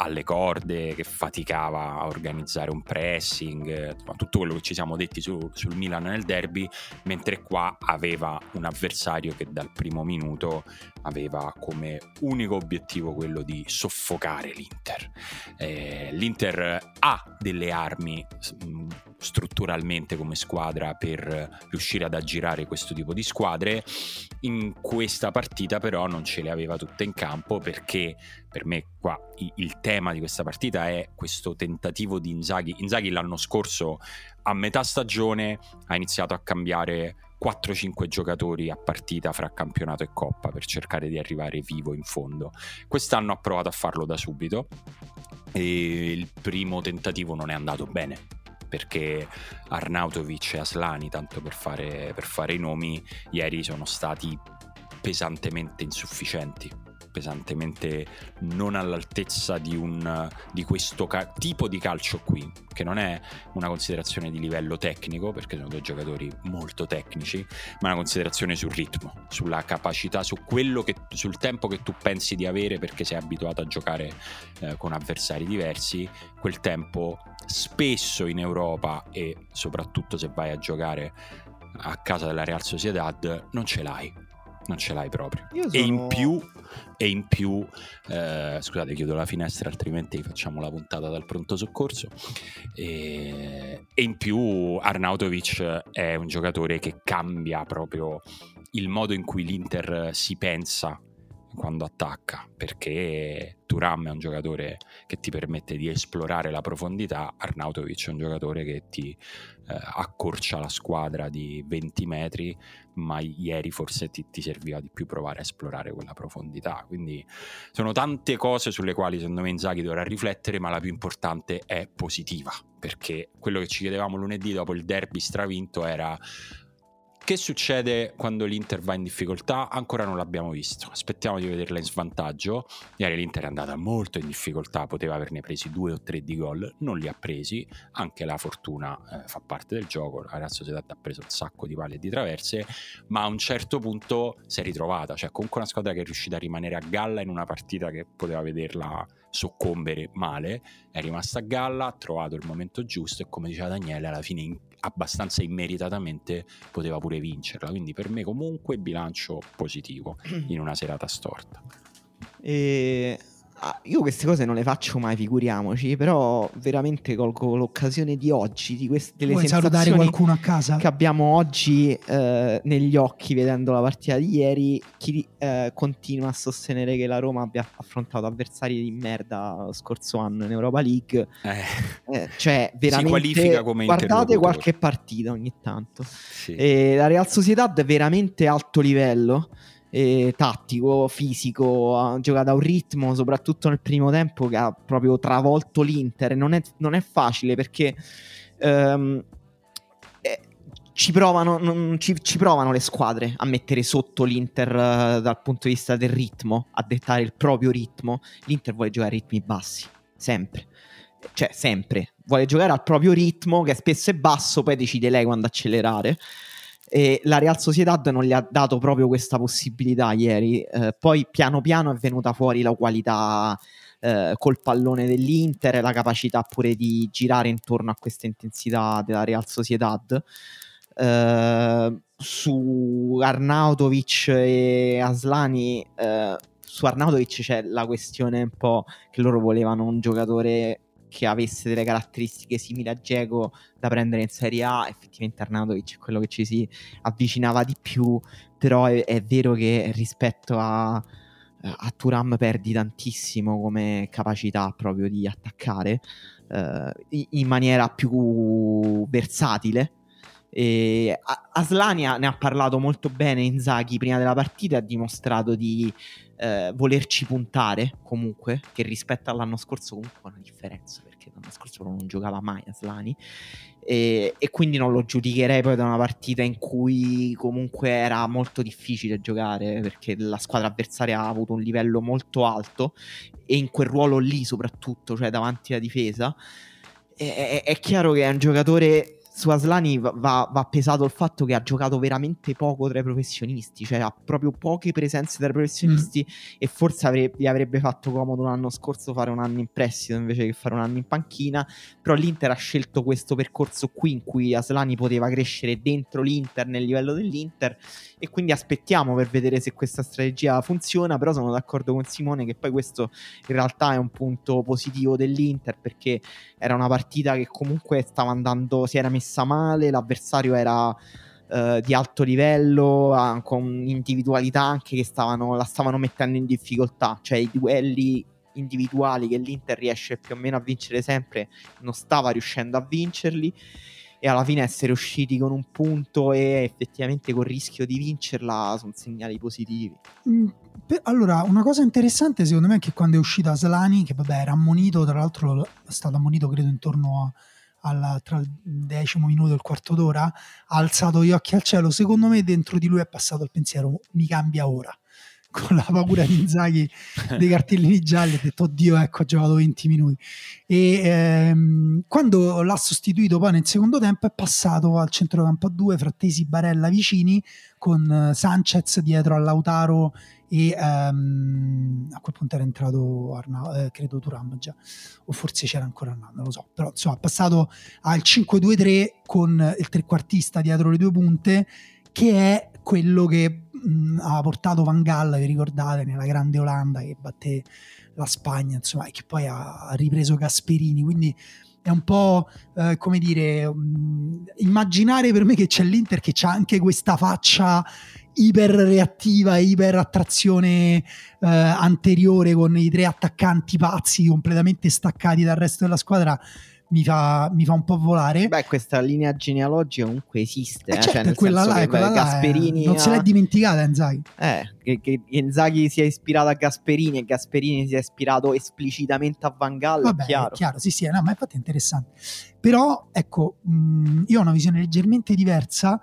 alle corde che faticava a organizzare un pressing, tutto quello che ci siamo detti su, sul Milan nel derby, mentre qua aveva un avversario che dal primo minuto aveva come unico obiettivo quello di soffocare l'Inter. Eh, l'Inter ha delle armi strutturalmente come squadra per riuscire ad aggirare questo tipo di squadre, in questa partita però non ce le aveva tutte in campo, perché per me qua il tema di questa partita è questo tentativo di Inzaghi. Inzaghi l'anno scorso a metà stagione ha iniziato a cambiare quattro cinque giocatori a partita fra campionato e coppa per cercare di arrivare vivo in fondo. Quest'anno ha provato a farlo da subito e il primo tentativo non è andato bene, perché Arnautovic e Aslani, tanto per fare, per fare i nomi, ieri sono stati pesantemente insufficienti, pesantemente non all'altezza di, un, di questo ca- tipo di calcio qui, che non è una considerazione di livello tecnico, perché sono due giocatori molto tecnici, ma una considerazione sul ritmo, sulla capacità, su quello che, sul tempo che tu pensi di avere, perché sei abituato a giocare eh, con avversari diversi. Quel tempo spesso in Europa, e soprattutto se vai a giocare a casa della Real Sociedad, non ce l'hai, non ce l'hai proprio. Sono... e in più, e in più eh, scusate, chiudo la finestra altrimenti facciamo la puntata dal pronto soccorso. E, e in più Arnautovic è un giocatore che cambia proprio il modo in cui l'Inter si pensa quando attacca, perché Thuram è un giocatore che ti permette di esplorare la profondità, Arnautovic è un giocatore che ti eh, accorcia la squadra di venti metri, ma ieri forse ti, ti serviva di più provare a esplorare quella profondità. Quindi sono tante cose sulle quali secondo me Inzaghi dovrà riflettere, ma la più importante è positiva, perché quello che ci chiedevamo lunedì dopo il derby stravinto era: che succede quando l'Inter va in difficoltà? Ancora non l'abbiamo visto, aspettiamo di vederla in svantaggio. Ieri l'Inter è andata molto in difficoltà, poteva averne presi due o tre di gol, non li ha presi, anche la fortuna eh, fa parte del gioco, la Real Sociedad ha preso un sacco di palle e di traverse, ma a un certo punto si è ritrovata, cioè comunque una squadra che è riuscita a rimanere a galla in una partita che poteva vederla soccombere male, è rimasta a galla, ha trovato il momento giusto e, come diceva Daniele, alla fine in abbastanza immeritatamente poteva pure vincerla. Quindi per me comunque bilancio positivo in una serata storta. E io queste cose non le faccio mai, figuriamoci, però veramente colgo l'occasione di oggi, di queste, delle vuoi sensazioni qualcuno a casa? Che abbiamo oggi eh, negli occhi vedendo la partita di ieri. Chi eh, continua a sostenere che la Roma abbia affrontato avversari di merda lo scorso anno in Europa League eh. Eh, cioè veramente si qualifica come guardate qualche partita ogni tanto, sì. eh, la Real Sociedad è veramente alto livello Eh, tattico, fisico, ha giocato a un ritmo soprattutto nel primo tempo che ha proprio travolto l'Inter. Non è, non è facile perché ehm, eh, ci provano non, ci, ci provano le squadre a mettere sotto l'Inter eh, dal punto di vista del ritmo, a dettare il proprio ritmo. L'Inter vuole giocare a ritmi bassi sempre, cioè sempre vuole giocare al proprio ritmo, che spesso è basso, poi decide lei quando accelerare. E la Real Sociedad non gli ha dato proprio questa possibilità ieri, eh, poi piano piano è venuta fuori la qualità eh, col pallone dell'Inter, la capacità pure di girare intorno a questa intensità della Real Sociedad. Eh, su Arnautovic e Aslani, eh, su Arnautovic c'è la questione un po' che loro volevano un giocatore che avesse delle caratteristiche simili a Dzeko da prendere in Serie A. Effettivamente Arnautovic è quello che ci si avvicinava di più, però è, è vero che rispetto a, a Thuram perdi tantissimo come capacità proprio di attaccare eh, in maniera più versatile. E Aslani ne ha parlato molto bene Inzaghi prima della partita, ha dimostrato di eh, volerci puntare comunque, che rispetto all'anno scorso comunque è una differenza, perché l'anno scorso non giocava mai Aslani e, e quindi non lo giudicherei poi da una partita in cui comunque era molto difficile giocare, perché la squadra avversaria ha avuto un livello molto alto e in quel ruolo lì soprattutto, cioè davanti alla difesa. E, è, è chiaro che è un giocatore... Su Aslani va, va pesato il fatto che ha giocato veramente poco tra i professionisti, cioè ha proprio poche presenze tra i professionisti mm. e forse avrebbe, gli avrebbe fatto comodo l'anno scorso fare un anno in prestito invece che fare un anno in panchina. Però l'Inter ha scelto questo percorso qui in cui Aslani poteva crescere dentro l'Inter, nel livello dell'Inter, e quindi aspettiamo per vedere se questa strategia funziona. Però sono d'accordo con Simone che poi questo in realtà è un punto positivo dell'Inter, perché era una partita che comunque stava andando, si era messa male, l'avversario era eh, di alto livello, con individualità anche che stavano, la stavano mettendo in difficoltà, cioè i duelli individuali che l'Inter riesce più o meno a vincere sempre non stava riuscendo a vincerli, e alla fine essere usciti con un punto e effettivamente col rischio di vincerla sono segnali positivi. Mm, per, allora una cosa interessante secondo me è che quando è uscita Aslani, che vabbè era ammonito, tra l'altro è stato ammonito credo intorno a Alla, tra il decimo minuto e il quarto d'ora, ha alzato gli occhi al cielo. Secondo me dentro di lui è passato il pensiero: mi cambia ora, con la paura di Inzaghi dei cartellini gialli, ha detto oddio ecco ha giocato venti minuti. E ehm, quando l'ha sostituito poi nel secondo tempo è passato al centrocampo a due fra Tesi, Barella, Vicini, con Sanchez dietro a Lautaro e um, a quel punto era entrato Arna, eh, credo Thuram già, o forse c'era ancora Arna, non lo so, però insomma è passato al cinque due tre con il trequartista dietro le due punte, che è quello che mh, ha portato Van Gaal, vi ricordate, nella grande Olanda che batté la Spagna, insomma, e che poi ha ripreso Gasperini. Quindi è un po' eh, come dire, mh, immaginare per me che c'è l'Inter che c'ha anche questa faccia iperreattiva, iperattrazione eh, anteriore con i tre attaccanti pazzi completamente staccati dal resto della squadra mi fa, mi fa un po' volare. Beh, questa linea genealogica comunque esiste, eh, eh, certo, cioè nel quella senso là, che quella Gasperini là, non ha... se l'è dimenticata Inzaghi, eh, che, che Inzaghi si è ispirato a Gasperini e Gasperini si è ispirato esplicitamente a Van Gaal. Vabbè, è chiaro, è chiaro sì sì no, ma infatti è interessante, però ecco mh, io ho una visione leggermente diversa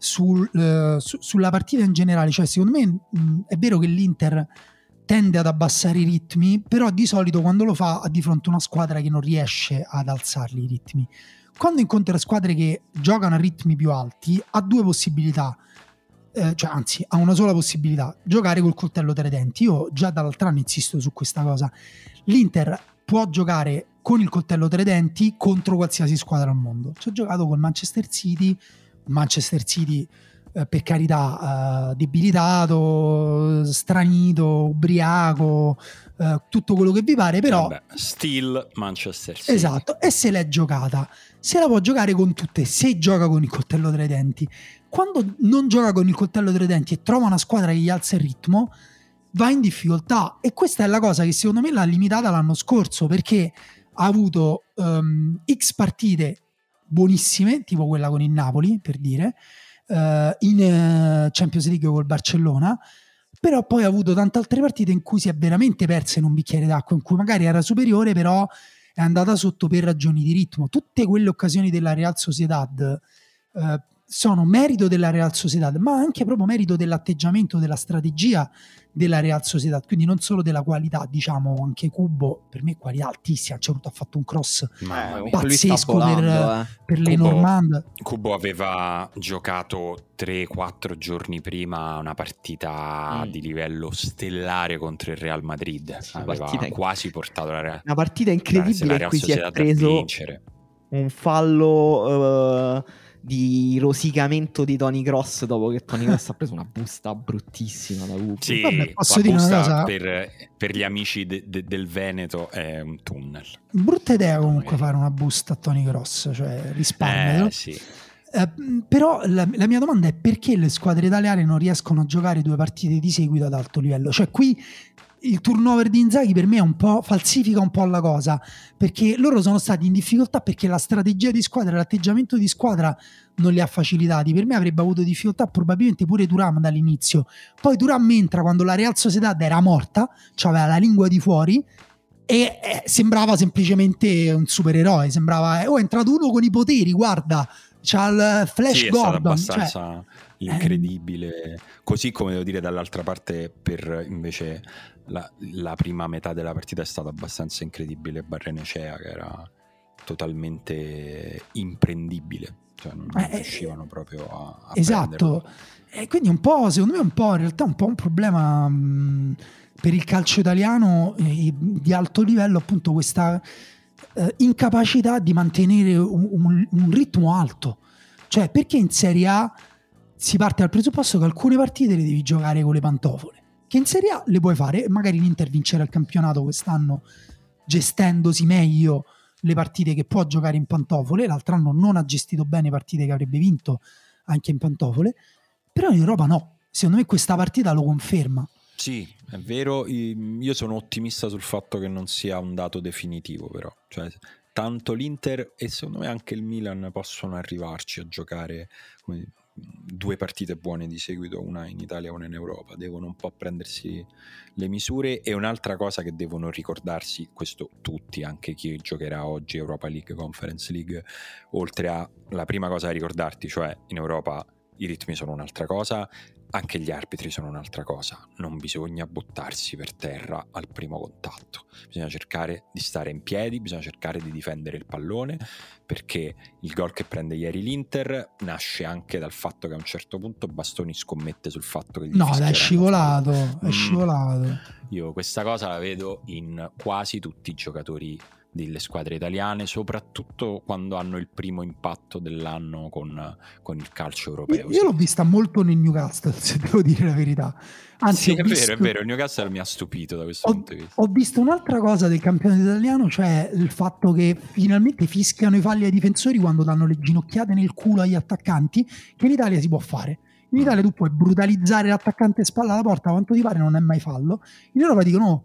sul, eh, su, sulla partita in generale, cioè secondo me mh, è vero che l'Inter tende ad abbassare i ritmi, però di solito quando lo fa ha di fronte una squadra che non riesce ad alzarli i ritmi. Quando incontra squadre che giocano a ritmi più alti ha due possibilità, eh, cioè anzi ha una sola possibilità, giocare col coltello tra i denti. Io già dall'altro anno insisto su questa cosa, l'Inter può giocare con il coltello tra i denti contro qualsiasi squadra al mondo. Ci ho giocato con Manchester City, Manchester City per carità, uh, debilitato, stranito, ubriaco, uh, tutto quello che vi pare, però vabbè, still Manchester City. Esatto, e se l'è giocata, se la può giocare con tutte, se gioca con il coltello tra i denti. Quando non gioca con il coltello tra i denti e trova una squadra che gli alza il ritmo, va in difficoltà, e questa è la cosa che secondo me l'ha limitata l'anno scorso, perché ha avuto um, X partite buonissime, tipo quella con il Napoli, per dire, Uh, in uh, Champions League col Barcellona, però poi ha avuto tante altre partite in cui si è veramente persa in un bicchiere d'acqua, in cui magari era superiore però è andata sotto per ragioni di ritmo. Tutte quelle occasioni della Real Sociedad uh, sono merito della Real Sociedad, ma anche proprio merito dell'atteggiamento, della strategia della Real Sociedad, quindi non solo della qualità, diciamo anche Cubo, per me qualità altissima, cioè, ha fatto un cross ma pazzesco volando, per, eh. per le Normand. Cubo aveva giocato tre quattro giorni prima una partita mm. di livello stellare contro il Real Madrid, sì, aveva quasi portato la Real, una partita incredibile in cui si è preso un fallo... Uh... di rosicamento di Toni Kroos, dopo che Toni Kroos ha preso una busta bruttissima da Cubo. Sì, vabbè, posso dire una cosa? Per, per gli amici de, de, del Veneto è un tunnel. Brutta idea comunque fare una busta a Toni Kroos, cioè risparmio. Eh, sì. eh, però la, la mia domanda è perché le squadre italiane non riescono a giocare due partite di seguito ad alto livello. Cioè qui il turnover di Inzaghi per me è un po', falsifica un po' la cosa, perché loro sono stati in difficoltà perché la strategia di squadra, l'atteggiamento di squadra non li ha facilitati. Per me avrebbe avuto difficoltà probabilmente pure Thuram dall'inizio, poi Thuram entra quando la Real Sociedad era morta, cioè aveva la lingua di fuori e eh, sembrava semplicemente un supereroe, sembrava eh, oh, è entrato uno con i poteri, guarda, c'ha il Flash sì, Gordon, cioè incredibile. Eh. Così come devo dire dall'altra parte, per invece la, la prima metà della partita è stata abbastanza incredibile Barrenechea, che era totalmente imprendibile, cioè non eh, riuscivano proprio a, a esatto prenderlo. E quindi un po', secondo me un po' in realtà un po' un problema mh, per il calcio italiano eh, di alto livello, appunto questa eh, incapacità di mantenere un, un, un ritmo alto, cioè perché in Serie A si parte dal presupposto che alcune partite le devi giocare con le pantofole, che in Serie A le puoi fare, e magari l'Inter vincerà il campionato quest'anno gestendosi meglio le partite che può giocare in pantofole, l'altro anno non ha gestito bene partite che avrebbe vinto anche in pantofole, però in Europa no, secondo me questa partita lo conferma. Sì, è vero, io sono ottimista sul fatto che non sia un dato definitivo, però cioè tanto l'Inter e secondo me anche il Milan possono arrivarci a giocare come due partite buone di seguito, una in Italia e una in Europa. Devono un po' prendersi le misure, e un'altra cosa che devono ricordarsi, questo tutti, anche chi giocherà oggi Europa League, Conference League, oltre a la prima cosa da ricordarti, cioè in Europa i ritmi sono un'altra cosa, anche gli arbitri sono un'altra cosa, non bisogna buttarsi per terra al primo contatto, bisogna cercare di stare in piedi, bisogna cercare di difendere il pallone, perché il gol che prende ieri l'Inter nasce anche dal fatto che a un certo punto Bastoni scommette sul fatto che gli no, è scivolato, è scivolato. Mm. Io questa cosa la vedo in quasi tutti i giocatori delle squadre italiane, soprattutto quando hanno il primo impatto dell'anno con, con il calcio europeo. Io l'ho vista molto nel Newcastle, se devo dire la verità. Anzi, sì, è visto... vero, è vero, il Newcastle mi ha stupito da questo ho, punto di vista. Ho visto un'altra cosa del campionato italiano, cioè il fatto che finalmente fischiano i falli ai difensori quando danno le ginocchiate nel culo agli attaccanti, che in Italia si può fare. In Italia tu puoi brutalizzare l'attaccante spalla alla porta quanto ti pare, non è mai fallo. In Europa dicono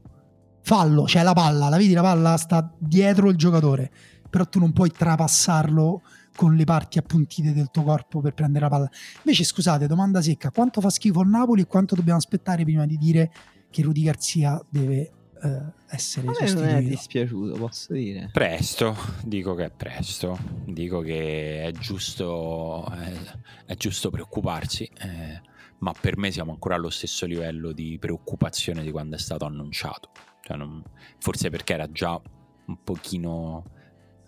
fallo, c'è la palla, la vedi la palla sta dietro il giocatore, però tu non puoi trapassarlo con le parti appuntite del tuo corpo per prendere la palla. Invece scusate, domanda secca, quanto fa schifo il Napoli e quanto dobbiamo aspettare prima di dire che Rudy Garcia deve eh, essere a sostituito? Non è dispiaciuto, posso dire presto, dico che è presto, dico che è giusto eh, è giusto preoccuparsi, eh, ma per me siamo ancora allo stesso livello di preoccupazione di quando è stato annunciato, cioè non, forse perché era già un pochino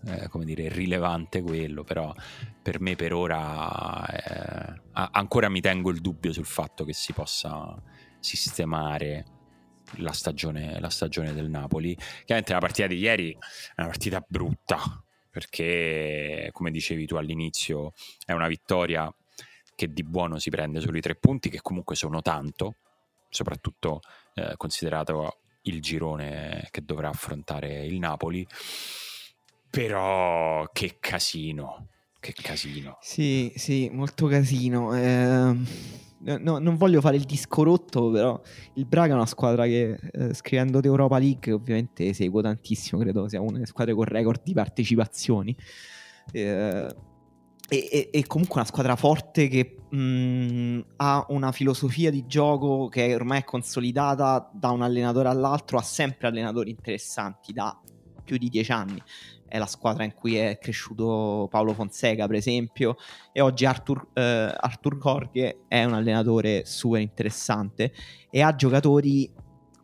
Eh, come dire rilevante quello, però per me per ora eh, ancora mi tengo il dubbio sul fatto che si possa sistemare la stagione, la stagione del Napoli. Chiaramente la partita di ieri è una partita brutta, perché come dicevi tu all'inizio è una vittoria che di buono si prende solo i tre punti, che comunque sono tanto, soprattutto eh, considerato il girone che dovrà affrontare il Napoli. Però che casino, che casino. Sì, sì, molto casino. Eh, no, non voglio fare il disco rotto, però il Braga è una squadra che, eh, scrivendo di Europa League, ovviamente seguo tantissimo, credo sia una delle squadre con record di partecipazioni. Eh, e, e comunque una squadra forte che mh, ha una filosofia di gioco che ormai è consolidata da un allenatore all'altro, ha sempre allenatori interessanti da più di dieci anni. È la squadra in cui è cresciuto Paolo Fonseca, per esempio, e oggi Arthur, eh, Arthur Jorge è un allenatore super interessante e ha giocatori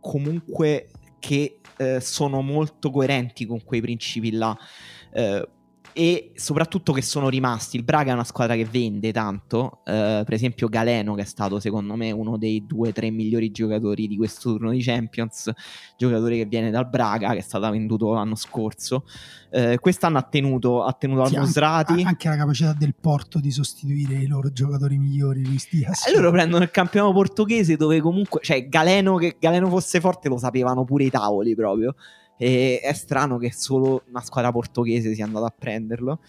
comunque che eh, sono molto coerenti con quei principi là, eh, e soprattutto che sono rimasti. Il Braga è una squadra che vende tanto, eh, per esempio Galeno, che è stato secondo me uno dei due tre migliori giocatori di questo turno di Champions, giocatore che viene dal Braga, che è stato venduto l'anno scorso, eh, quest'anno ha tenuto ha tenuto sì, al Musrati, anche, anche la capacità del Porto di sostituire i loro giocatori migliori. Eh, loro prendono il campionato portoghese, dove comunque, cioè, Galeno, che Galeno fosse forte lo sapevano pure i tavoli proprio. E è strano che solo una squadra portoghese sia andata a prenderlo,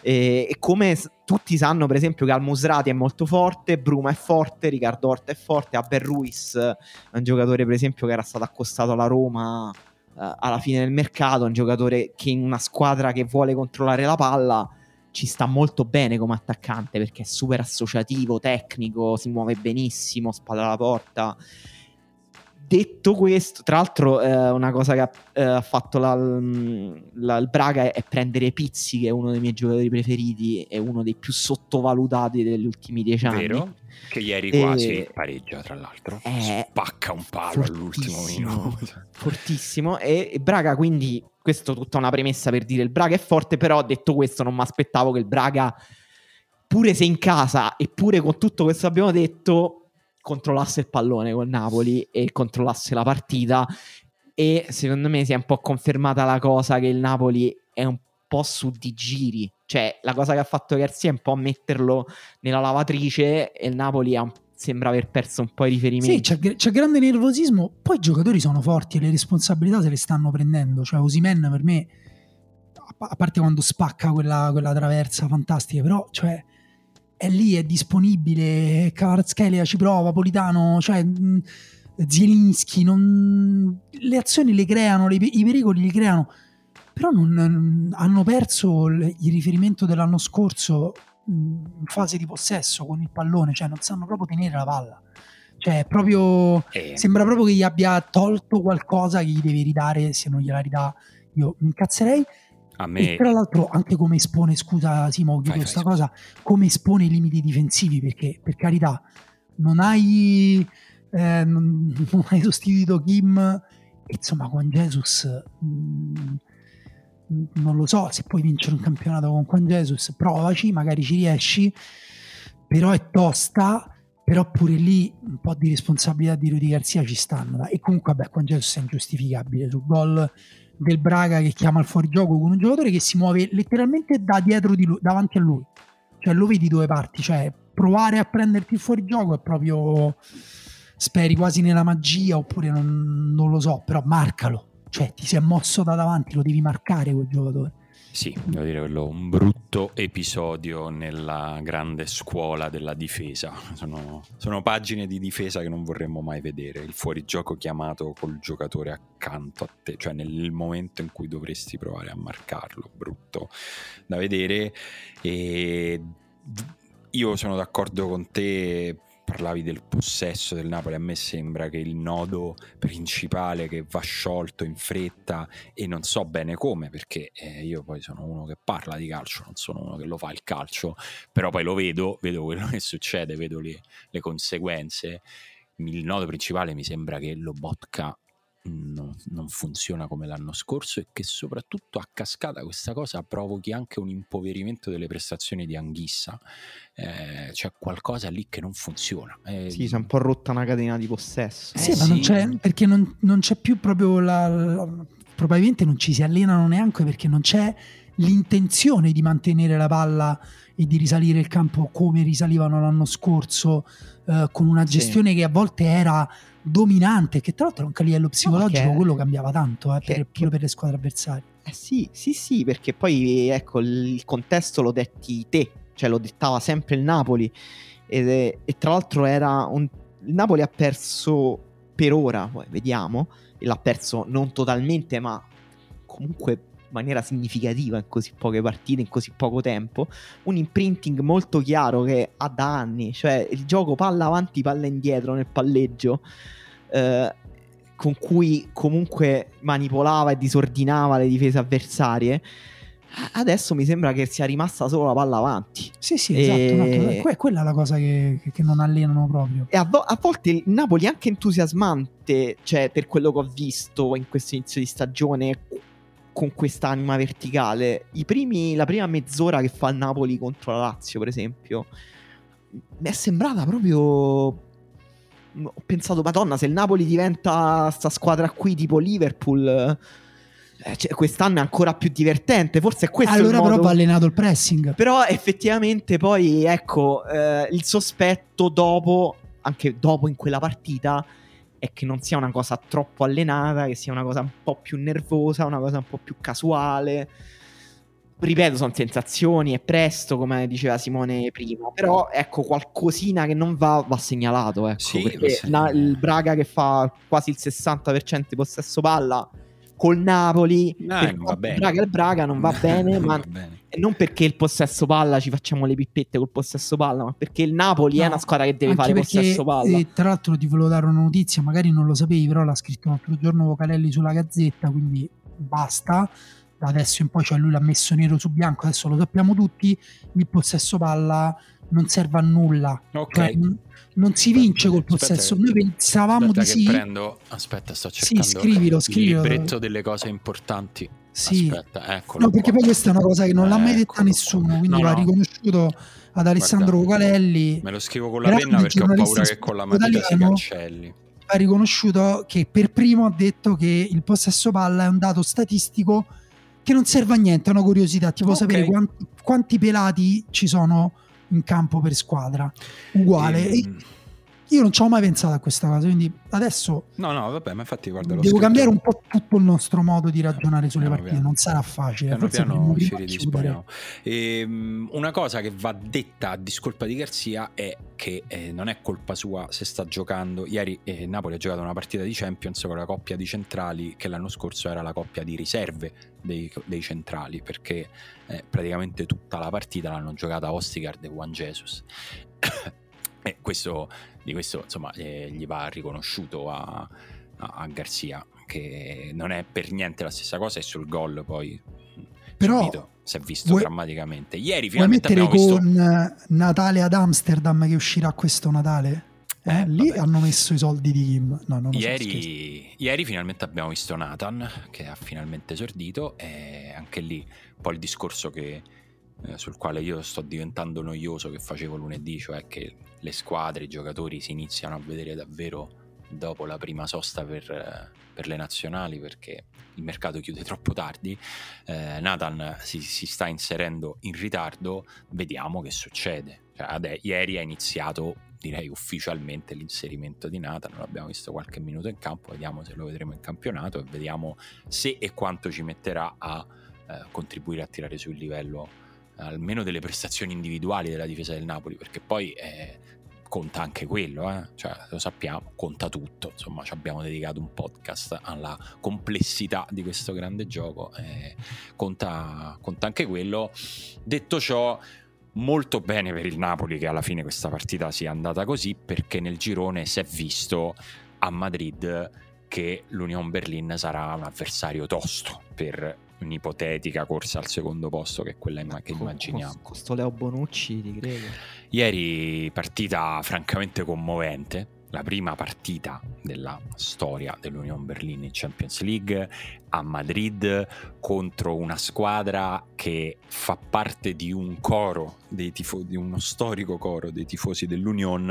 e, e come s- tutti sanno, per esempio, che Al-Musrati è molto forte, Bruma è forte, Riccardo Horta è forte, Abel Ruiz è un giocatore, per esempio, che era stato accostato alla Roma eh, alla fine del mercato, un giocatore che in una squadra che vuole controllare la palla ci sta molto bene come attaccante, perché è super associativo, tecnico, si muove benissimo, spalla alla porta. Detto questo, tra l'altro, eh, una cosa che ha eh, fatto la, la, il Braga è, è prendere Pizzi, che è uno dei miei giocatori preferiti, è uno dei più sottovalutati degli ultimi dieci anni. Vero? Che ieri e... quasi pareggia, tra l'altro. È... Spacca un palo all'ultimo minuto. Fortissimo. E, e Braga, quindi, questo è tutta una premessa per dire il Braga è forte, però detto questo non mi aspettavo che il Braga, pure se in casa e pure con tutto questo abbiamo detto, controllasse il pallone col Napoli e controllasse la partita. E secondo me si è un po' confermata la cosa che il Napoli è un po' su di giri, cioè la cosa che ha fatto Garcia è un po' metterlo nella lavatrice, e il Napoli ha, sembra aver perso un po' i riferimenti. Sì, c'è, c'è grande nervosismo, poi i giocatori sono forti e le responsabilità se le stanno prendendo, cioè Osimhen per me, a parte quando spacca quella, quella traversa fantastica, però cioè è lì, è disponibile, Kvaratskhelia ci prova, Politano, cioè Zielinski, non... le azioni le creano, le... i pericoli li creano, però non... hanno perso il riferimento dell'anno scorso in fase di possesso con il pallone, cioè non sanno proprio tenere la palla, cioè proprio eh. Sembra proprio che gli abbia tolto qualcosa che gli devi ridare, se non gliela ridà io mi incazzerei. A me... E tra l'altro anche come espone, scusa Simo, vai, questa vai, cosa, come espone i limiti difensivi, perché per carità non hai, eh, non, non hai sostituito Kim, insomma Juan Jesus mh, non lo so, se puoi vincere un campionato con Juan Jesus provaci, magari ci riesci, però è tosta, però pure lì un po' di responsabilità di Rudy Garcia ci stanno, e comunque vabbè, Juan Jesus è ingiustificabile sul gol del Braga, che chiama il fuorigioco con un giocatore che si muove letteralmente da dietro di lui, davanti a lui, cioè lo vedi due parti, cioè provare a prenderti il fuorigioco è proprio, speri quasi nella magia, oppure non, non lo so, però marcalo, cioè ti sei mosso da davanti, lo devi marcare quel giocatore. Sì, devo dire quello un brutto episodio nella grande scuola della difesa. Sono, sono pagine di difesa che non vorremmo mai vedere. Il fuorigioco chiamato col giocatore accanto a te, cioè nel momento in cui dovresti provare a marcarlo. Brutto da vedere. E io sono d'accordo con te. Parlavi del possesso del Napoli, a me sembra che il nodo principale che va sciolto in fretta, e non so bene come, perché eh, io poi sono uno che parla di calcio, non sono uno che lo fa il calcio, però poi lo vedo, vedo quello che succede, vedo le, le conseguenze. Il nodo principale mi sembra che Lobotka non, non funziona come l'anno scorso, e che soprattutto a cascata questa cosa provochi anche un impoverimento delle prestazioni di Anguissa. Eh, c'è qualcosa lì che non funziona. Eh, sì, si è un po' rotta una catena di possesso. Eh, sì, ma sì. Non c'è, perché non, non c'è più proprio la, la... Probabilmente non ci si allenano neanche, perché non c'è l'intenzione di mantenere la palla e di risalire il campo come risalivano l'anno scorso, eh, con una gestione sì. che a volte era dominante, che tra l'altro era un caliello psicologico, no, che, quello cambiava tanto eh, per, che, per le squadre avversarie. Eh sì, sì, sì, perché poi ecco il contesto lo detti te, cioè lo dettava sempre il Napoli, ed è, e tra l'altro era un, il Napoli ha perso per ora, poi vediamo, e l'ha perso non totalmente ma comunque in maniera significativa in così poche partite, in così poco tempo, un imprinting molto chiaro che ha da anni, cioè il gioco palla avanti palla indietro nel palleggio, eh, con cui comunque manipolava e disordinava le difese avversarie. Adesso mi sembra che sia rimasta solo la palla avanti. Sì, sì, esatto. E... esatto. Quella è la cosa che, che non allenano proprio. E a, vo- a volte il Napoli è anche entusiasmante, cioè per quello che ho visto in questo inizio di stagione, con quest'anima verticale. I primi, la prima mezz'ora che fa il Napoli contro la Lazio, per esempio, mi è sembrata proprio... Ho pensato, Madonna, se il Napoli diventa sta squadra qui tipo Liverpool... Cioè, quest'anno è ancora più divertente, forse è questo allora il modo. Però va allenato il pressing, però effettivamente poi ecco eh, il sospetto dopo, anche dopo in quella partita, è che non sia una cosa troppo allenata, che sia una cosa un po' più nervosa, una cosa un po' più casuale. Ripeto, sono sensazioni, è presto, come diceva Simone prima, però ecco qualcosina che non va va segnalato, ecco, sì, perché la, il Braga che fa quasi il sessanta per cento di possesso palla col Napoli, no, non va bene. Braga, il Braga non va bene, non ma va bene. Non perché il possesso palla ci facciamo le pippette col possesso palla, ma perché il Napoli no, è una squadra che deve fare perché, possesso palla. E tra l'altro ti volevo dare una notizia, magari non lo sapevi, però l'ha scritto l'altro giorno Vocalelli sulla Gazzetta, quindi basta, da adesso in poi, cioè lui l'ha messo nero su bianco, adesso lo sappiamo tutti, il possesso palla non serve a nulla, okay. Cioè, non si vince col possesso. Noi pensavamo di sì. Prendo, aspetta, sto cercando sì, scrivilo, scrivilo. Il libretto delle cose importanti. Sì. Aspetta, eccolo. No, perché qua. Poi questa è una cosa che non eh, l'ha mai detta nessuno, qua. Quindi no, l'ha no. riconosciuto ad Alessandro Vocalelli. Me lo scrivo con la penna perché ho paura che con la matita si cancelli. Ha riconosciuto che per primo ha detto che il possesso palla è un dato statistico che non serve a niente, è una curiosità. Ti può okay. sapere quanti, quanti pelati ci sono in campo per squadra uguale e... E io non ci ho mai pensato a questa cosa, quindi adesso no no vabbè, ma infatti guarda, devo scritto... cambiare un po' tutto il nostro modo di ragionare sulle piano partite piano. Non sarà facile, piano piano ci ridisponiamo. Ehm, una cosa che va detta a discolpa di Garcia è che eh, non è colpa sua se sta giocando. Ieri eh, Napoli ha giocato una partita di Champions con la coppia di centrali che l'anno scorso era la coppia di riserve dei, dei centrali, perché eh, praticamente tutta la partita l'hanno giocata Ostigaard e Juan Jesus e questo di questo insomma eh, gli va riconosciuto a, a, a Garcia, che non è per niente la stessa cosa. E sul gol poi però subito, si è visto vuoi, drammaticamente ieri finalmente abbiamo visto con Natale ad Amsterdam che uscirà questo Natale eh, eh, lì vabbè. Hanno messo i soldi di Kim no, non ieri, ieri finalmente abbiamo visto Nathan che ha finalmente esordito, e anche lì poi il discorso che sul quale io sto diventando noioso che facevo lunedì, cioè che le squadre, i giocatori si iniziano a vedere davvero dopo la prima sosta per, per le nazionali, perché il mercato chiude troppo tardi. eh, Nathan si, si sta inserendo in ritardo, vediamo che succede. Cioè, adè, ieri è iniziato direi ufficialmente l'inserimento di Nathan, l'abbiamo visto qualche minuto in campo, vediamo se lo vedremo in campionato e vediamo se e quanto ci metterà a eh, contribuire a tirare sul livello eh, almeno delle prestazioni individuali della difesa del Napoli, perché poi eh, conta anche quello, eh? Cioè, lo sappiamo, conta tutto, insomma ci abbiamo dedicato un podcast alla complessità di questo grande gioco, eh, conta, conta anche quello. Detto ciò, molto bene per il Napoli che alla fine questa partita sia andata così, perché nel girone si è visto a Madrid che l'Union Berlin sarà un avversario tosto per un'ipotetica corsa al secondo posto, che è quella imma- che immaginiamo. Con questo Leo Bonucci, ti credo. Ieri partita francamente commovente, la prima partita della storia dell'Union Berlin in Champions League a Madrid contro una squadra che fa parte di un coro dei tifo- di uno storico coro dei tifosi dell'Union.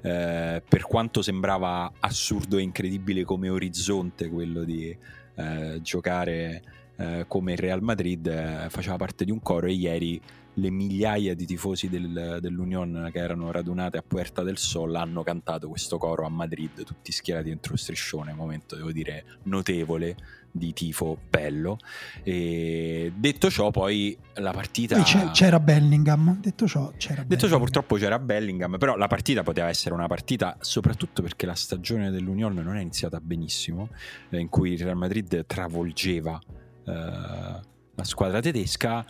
Eh, per quanto sembrava assurdo e incredibile come orizzonte quello di eh, giocare eh, come il Real Madrid, eh, faceva parte di un coro, e ieri le migliaia di tifosi del, dell'Union che erano radunate a Puerta del Sol hanno cantato questo coro a Madrid, tutti schierati dentro il striscione. Un momento, devo dire, notevole di tifo bello. E detto ciò, poi la partita c'era Bellingham. Detto ciò, c'era detto Bellingham. ciò, purtroppo c'era Bellingham. Però la partita poteva essere una partita, soprattutto perché la stagione dell'Union non è iniziata benissimo, eh, in cui il Real Madrid travolgeva eh, la squadra tedesca.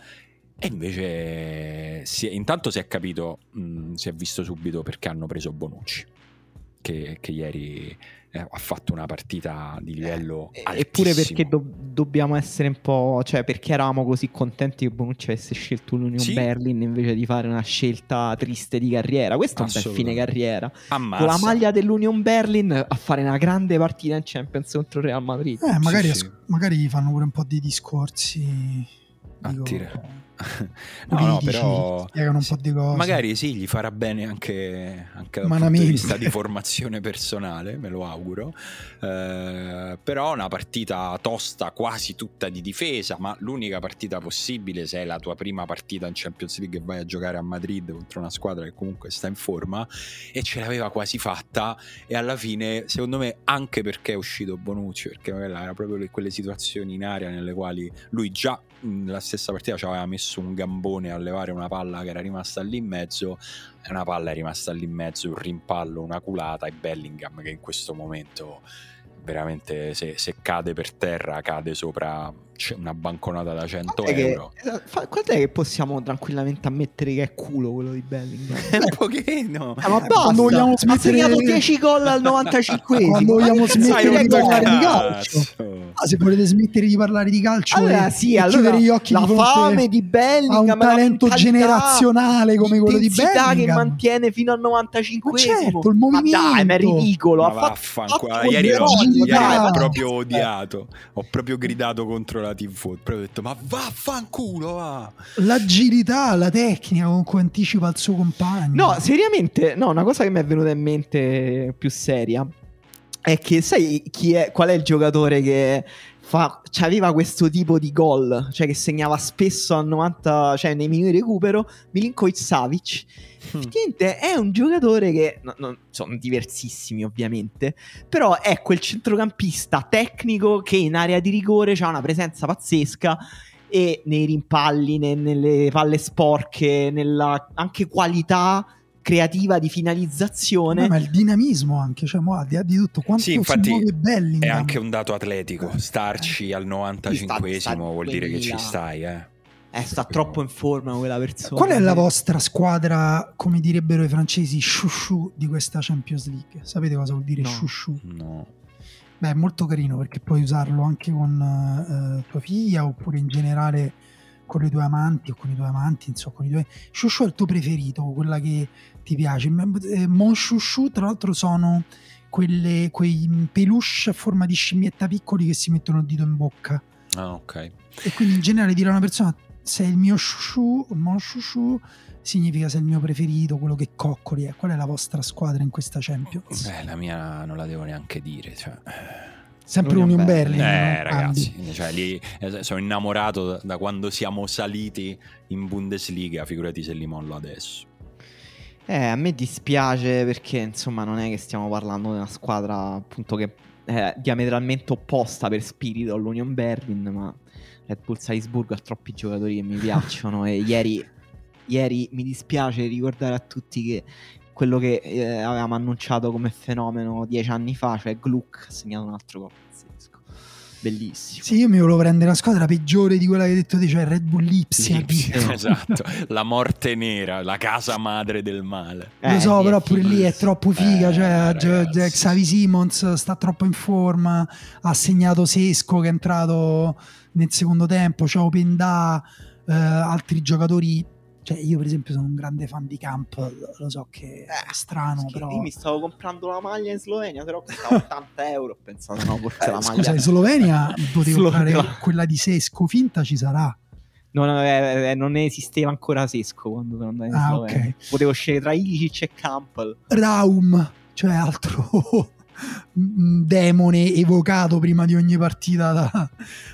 E invece si è, intanto si è capito, mh, si è visto subito perché hanno preso Bonucci, che, che ieri eh, ha fatto una partita di livello eh, altissimo. Eppure perché do, dobbiamo essere un po', cioè perché eravamo così contenti che Bonucci avesse scelto l'Union sì. Berlin invece di fare una scelta triste di carriera. Questo è un bel fine carriera. Ammazza. Con la maglia dell'Union Berlin a fare una grande partita in Champions contro Real Madrid. Eh, magari sì, sì. magari gli fanno pure un po' di discorsi. Dico, no, no, però un sì, po' di cose. Magari sì, gli farà bene anche, anche dal punto di vista di formazione personale, me lo auguro. Eh, però una partita tosta, quasi tutta di difesa, ma l'unica partita possibile se è la tua prima partita in Champions League e vai a giocare a Madrid contro una squadra che comunque sta in forma, e ce l'aveva quasi fatta. E alla fine, secondo me, anche perché è uscito Bonucci, perché era proprio quelle situazioni in area nelle quali lui già la stessa partita ci aveva messo un gambone a levare una palla che era rimasta lì in mezzo, e una palla è rimasta lì in mezzo, un rimpallo, una culata, e Bellingham che in questo momento veramente se, se cade per terra cade sopra una banconata da cento euro. Quant'è che possiamo tranquillamente ammettere che è culo quello di Bellingham? Un pochino. Eh, ma basta, vogliamo smettere... ha segnato dieci gol al novantacinquesimo. Quando vogliamo smettere di parlare di calcio? Ah, se volete smettere di parlare di calcio, allora, sì, allora gli occhi la di fame di Bellingham, ha un talento generazionale come quello di Bellingham che mantiene fino al novantacinquesimo. Ma certo, il movimento. Ma dai, ma è ridicolo. Ma vaffanculo. Ieri l'ho proprio odiato. Ho proprio gridato contro la tivù, ho detto ma vaffanculo va. L'agilità, la tecnica con cui anticipa il suo compagno. No, seriamente, no, una cosa che mi è venuta in mente più seria è che sai chi è, qual è il giocatore che fa, c'aveva questo tipo di gol, cioè che segnava spesso al novanta, cioè nei minuti di recupero? Milinkovic-Savic. Niente, è un giocatore che no, no, sono diversissimi ovviamente, però è quel centrocampista tecnico che in area di rigore ha una presenza pazzesca, e nei rimpalli, ne, nelle palle sporche, nella anche qualità creativa di finalizzazione, no, ma il dinamismo anche, cioè mo, di, di tutto quanto sì, infatti, si muove Bellingham. È anche un dato atletico, starci eh. al novantacinquesimo vuol dire che ci stai, eh Eh, sta troppo in forma quella persona. Qual è la vostra squadra, come direbbero i francesi, chouchou di questa Champions League? Sapete cosa vuol dire no, chouchou? No. Beh, è molto carino perché puoi usarlo anche con eh, tua figlia, oppure in generale con le tue amanti o con i tuoi amanti, insomma, con i tuoi... Chouchou è il tuo preferito, quella che ti piace. Mon chouchou, tra l'altro, sono quelle, quei peluche a forma di scimmietta piccoli che si mettono il dito in bocca. Ah, ok. E quindi in generale dire a una persona sei il mio chouchou, mon chouchou significa sei il mio preferito, quello che coccoli è. Qual è la vostra squadra in questa Champions? Beh, la mia non la devo neanche dire, cioè sempre Union Berlin. Eh, no? Ragazzi, Andy. Cioè lì sono innamorato da quando siamo saliti in Bundesliga, figurati se li mollo adesso. Eh, a me dispiace perché insomma non è che stiamo parlando di una squadra appunto che è diametralmente opposta per spirito all'Union Berlin, ma Red Bull Salzburg ha troppi giocatori che mi piacciono e ieri, ieri mi dispiace ricordare a tutti che quello che eh, avevamo annunciato come fenomeno dieci anni fa, cioè Gluck, ha segnato un altro gol pazzesco, bellissimo. Sì, io mi volevo prendere la squadra peggiore di quella che hai detto te, cioè Red Bull Lipsia. Lipsia, esatto, la morte nera, la casa madre del male. Eh, Lo so, però pure lì è troppo figa, eh, cioè ragazzi. Xavi Simons sta troppo in forma, ha segnato Sesco che è entrato nel secondo tempo, c'è Openda, eh, altri giocatori. Cioè io per esempio sono un grande fan di Campbell, lo so che è strano, eh, però io mi stavo comprando la maglia in Slovenia, però costava ottanta euro, pensavo no, portare eh, la maglia. Scusa, in Slovenia potevo comprare quella di Sesco, finta ci sarà. No, no, eh, non esisteva ancora Sesco quando sono andato in ah, Slovenia. Okay. Potevo scegliere tra Ilicic e Campbell. Raum, cioè altro demone evocato prima di ogni partita da,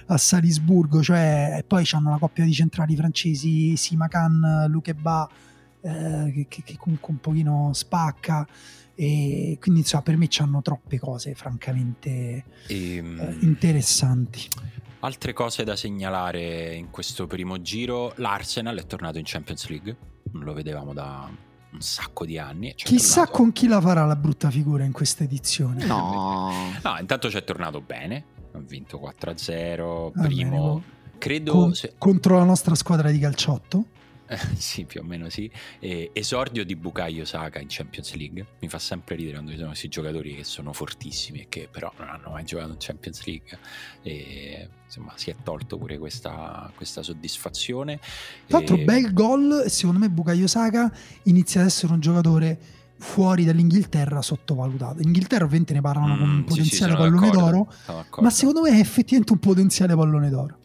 a Salisburgo, cioè, e poi c'hanno una coppia di centrali francesi, Simakan, Loukeba, eh, che, che, che comunque un pochino spacca, e quindi insomma per me c'hanno troppe cose francamente e, eh, interessanti. Altre cose da segnalare in questo primo giro: l'Arsenal è tornato in Champions League, non lo vedevamo da un sacco di anni. Chissà tornato... con chi la farà la brutta figura in questa edizione. No, no, intanto c'è tornato bene, ha vinto quattro a zero, ah, primo bene. Credo con, se... contro la nostra squadra di calciotto. Eh, sì, più o meno sì. Eh, esordio di Bukayo Saka in Champions League. Mi fa sempre ridere quando ci sono questi giocatori che sono fortissimi e che però non hanno mai giocato in Champions League. E, insomma, si è tolto pure questa, questa soddisfazione. Tra l'altro, e... bel gol. Secondo me Bukayo Saka inizia ad essere un giocatore fuori dall'Inghilterra sottovalutato. In Inghilterra ovviamente ne parlano mm, come un potenziale sì, sì, pallone d'oro, ma secondo me è effettivamente un potenziale pallone d'oro.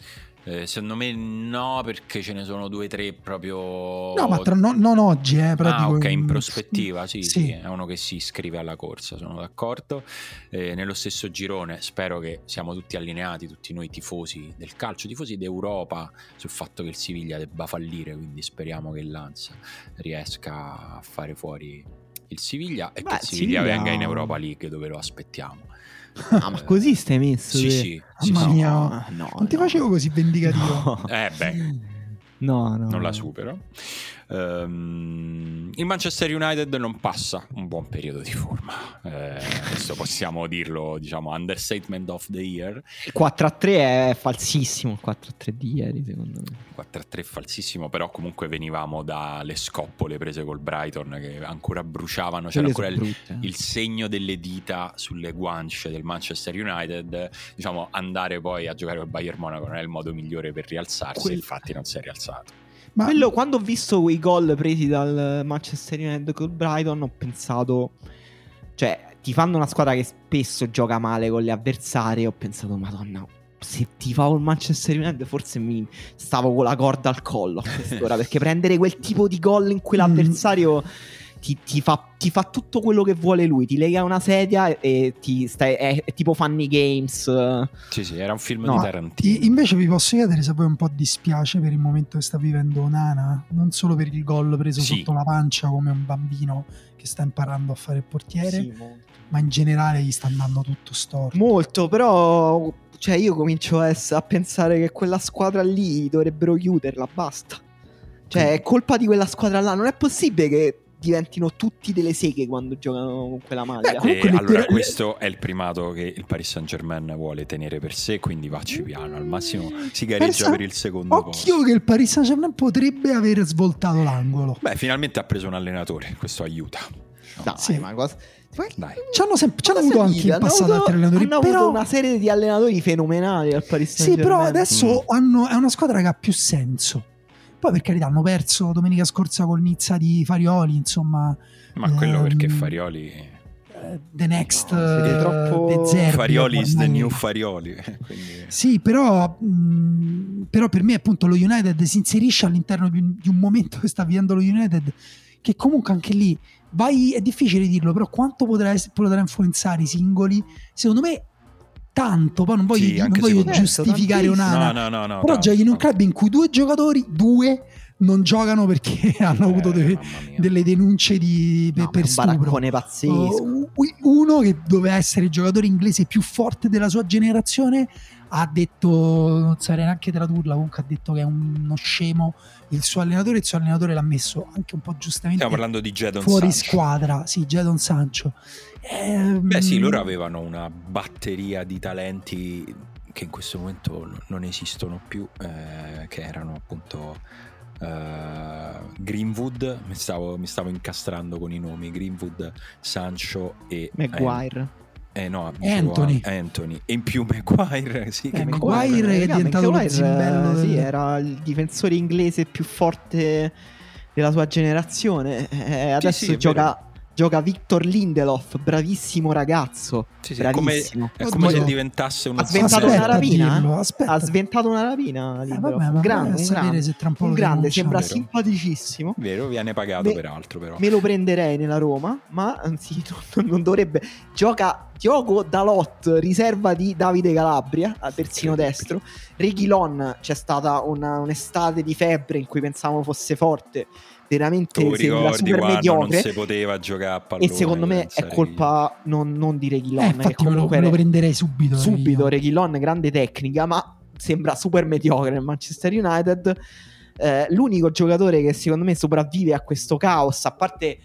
Eh, secondo me no, perché ce ne sono due o tre proprio. No, ma tra, no, non oggi, eh, però ah, dico... ok, in prospettiva, sì, sì. Sì, è uno che si iscrive alla corsa, sono d'accordo. Eh, nello stesso girone, spero che siamo tutti allineati, tutti noi tifosi del calcio, tifosi d'Europa, sul fatto che il Siviglia debba fallire, quindi speriamo che il Lanza riesca a fare fuori il Siviglia e beh, che il Siviglia Siviglia... venga in Europa League, dove lo aspettiamo. Ah, ma così stai messo? Sì, sì, sì, mamma mia, no, no, non ti no. facevo così vendicativo. No. Eh beh, no, no, non la supero. Um, il Manchester United non passa un buon periodo di forma. Eh, questo possiamo dirlo, diciamo, understatement of the year. Il quattro a tre è falsissimo. Il quattro a tre di ieri, secondo me. quattro a tre è falsissimo, però comunque venivamo dalle scoppole prese col Brighton che ancora bruciavano. C'era ancora il, il segno delle dita sulle guance del Manchester United. Diciamo, andare poi a giocare col Bayern Monaco non è il modo migliore per rialzarsi. Quel... Infatti, non si è rialzato. Ma quello, quando ho visto quei gol presi dal Manchester United col Brighton, ho pensato, cioè ti fanno una squadra che spesso gioca male con le avversarie, ho pensato madonna, se ti favo il Manchester United forse mi stavo con la corda al collo a quest'ora, perché prendere quel tipo di gol in cui l'avversario ti, ti, fa, ti fa tutto quello che vuole lui, ti lega una sedia e ti stai, è, è tipo Funny Games. Sì sì, era un film no, di Tarantino. Invece vi posso chiedere se poi un po' dispiace per il momento che sta vivendo Nana, non solo per il gol preso sì. sotto la pancia come un bambino che sta imparando a fare il portiere, sì, ma in generale gli sta andando tutto storto. Molto, però cioè io comincio a, a pensare che quella squadra lì dovrebbero chiuderla, basta. Cioè sì. è colpa di quella squadra là, non è possibile che diventino tutti delle seghe quando giocano con quella maglia. Beh, comunque eh, allora questo è il primato che il Paris Saint Germain vuole tenere per sé, quindi vacci piano, al massimo si gareggia per, per il secondo occhio posto. Occhio che il Paris Saint Germain potrebbe aver svoltato l'angolo. Beh, finalmente ha preso un allenatore, questo aiuta. Dai, sì. ma cosa... Dai. C'hanno, sempre, c'hanno avuto anche in passato altri allenatori, hanno però... avuto una serie di allenatori fenomenali al Paris Saint Germain. Sì, però adesso mm. hanno, è una squadra che ha più senso. Poi per carità hanno perso domenica scorsa col Nizza di Farioli, insomma. Ma quello ehm, perché Farioli the next no, è troppo... the Zerbi, Farioli is the new Farioli. Quindi... Sì, però mh, però per me appunto lo United si inserisce all'interno di un, di un momento che sta avviando lo United, che comunque anche lì vai, è difficile dirlo, però quanto potrà, potrà influenzare i singoli? Secondo me tanto, poi non voglio, sì, non voglio giustificare un'ana, no, no, no, no, però no, giochi in un club in cui due giocatori, due non giocano perché hanno eh, avuto de- delle denunce di, no, per stupro, un pazzesco. Uh, uno che doveva essere il giocatore inglese più forte della sua generazione ha detto, non saprei neanche tradurla, comunque ha detto che è uno scemo il suo allenatore, il suo allenatore l'ha messo anche un po' giustamente, stiamo parlando di Jadon fuori Sancho. Squadra, sì, Jadon Sancho. Ehm... Beh sì, loro avevano una batteria di talenti che in questo momento non esistono più, eh, che erano appunto Uh, Greenwood, mi stavo, mi stavo incastrando con i nomi, Greenwood, Sancho e Maguire, eh, eh no, Anthony. Anthony e in più Maguire, sì, eh, che Maguire è diventato un zimbello, sì, era il difensore inglese più forte della sua generazione, eh, adesso sì, sì, gioca gioca Victor Lindelof, bravissimo ragazzo, sì, sì, bravissimo. Come, è come se diventasse uno, ha sventato una rapina, ha sventato una rapina, eh, vabbè, ma grande, un grande, se un grande sembra vero. Simpaticissimo, vero, viene pagato. Beh, peraltro però me lo prenderei nella Roma, ma anzi non, non dovrebbe, gioca Diogo Dalot, riserva di Davide Calabria, a terzino destro. Reguilón, c'è stata una, un'estate di febbre in cui pensavamo fosse forte, veramente tu sembra super guarda, mediocre, non si poteva giocare a pallone, e secondo me è colpa non, non di Reguilón, eh, comunque lo, lo prenderei subito subito Reguilón, grande tecnica, ma sembra super mediocre nel Manchester United. Eh, l'unico giocatore che secondo me sopravvive a questo caos, a parte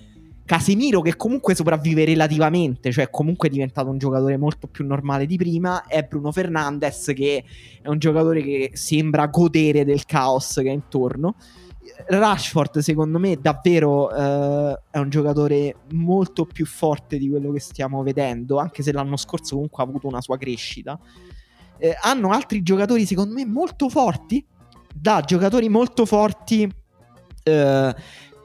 Casemiro, che comunque sopravvive relativamente, cioè comunque è diventato un giocatore molto più normale di prima, è Bruno Fernandes, che è un giocatore che sembra godere del caos che è intorno. Rashford secondo me davvero eh, è un giocatore molto più forte di quello che stiamo vedendo, anche se l'anno scorso comunque ha avuto una sua crescita. Eh, hanno altri giocatori secondo me molto forti, da giocatori molto forti eh,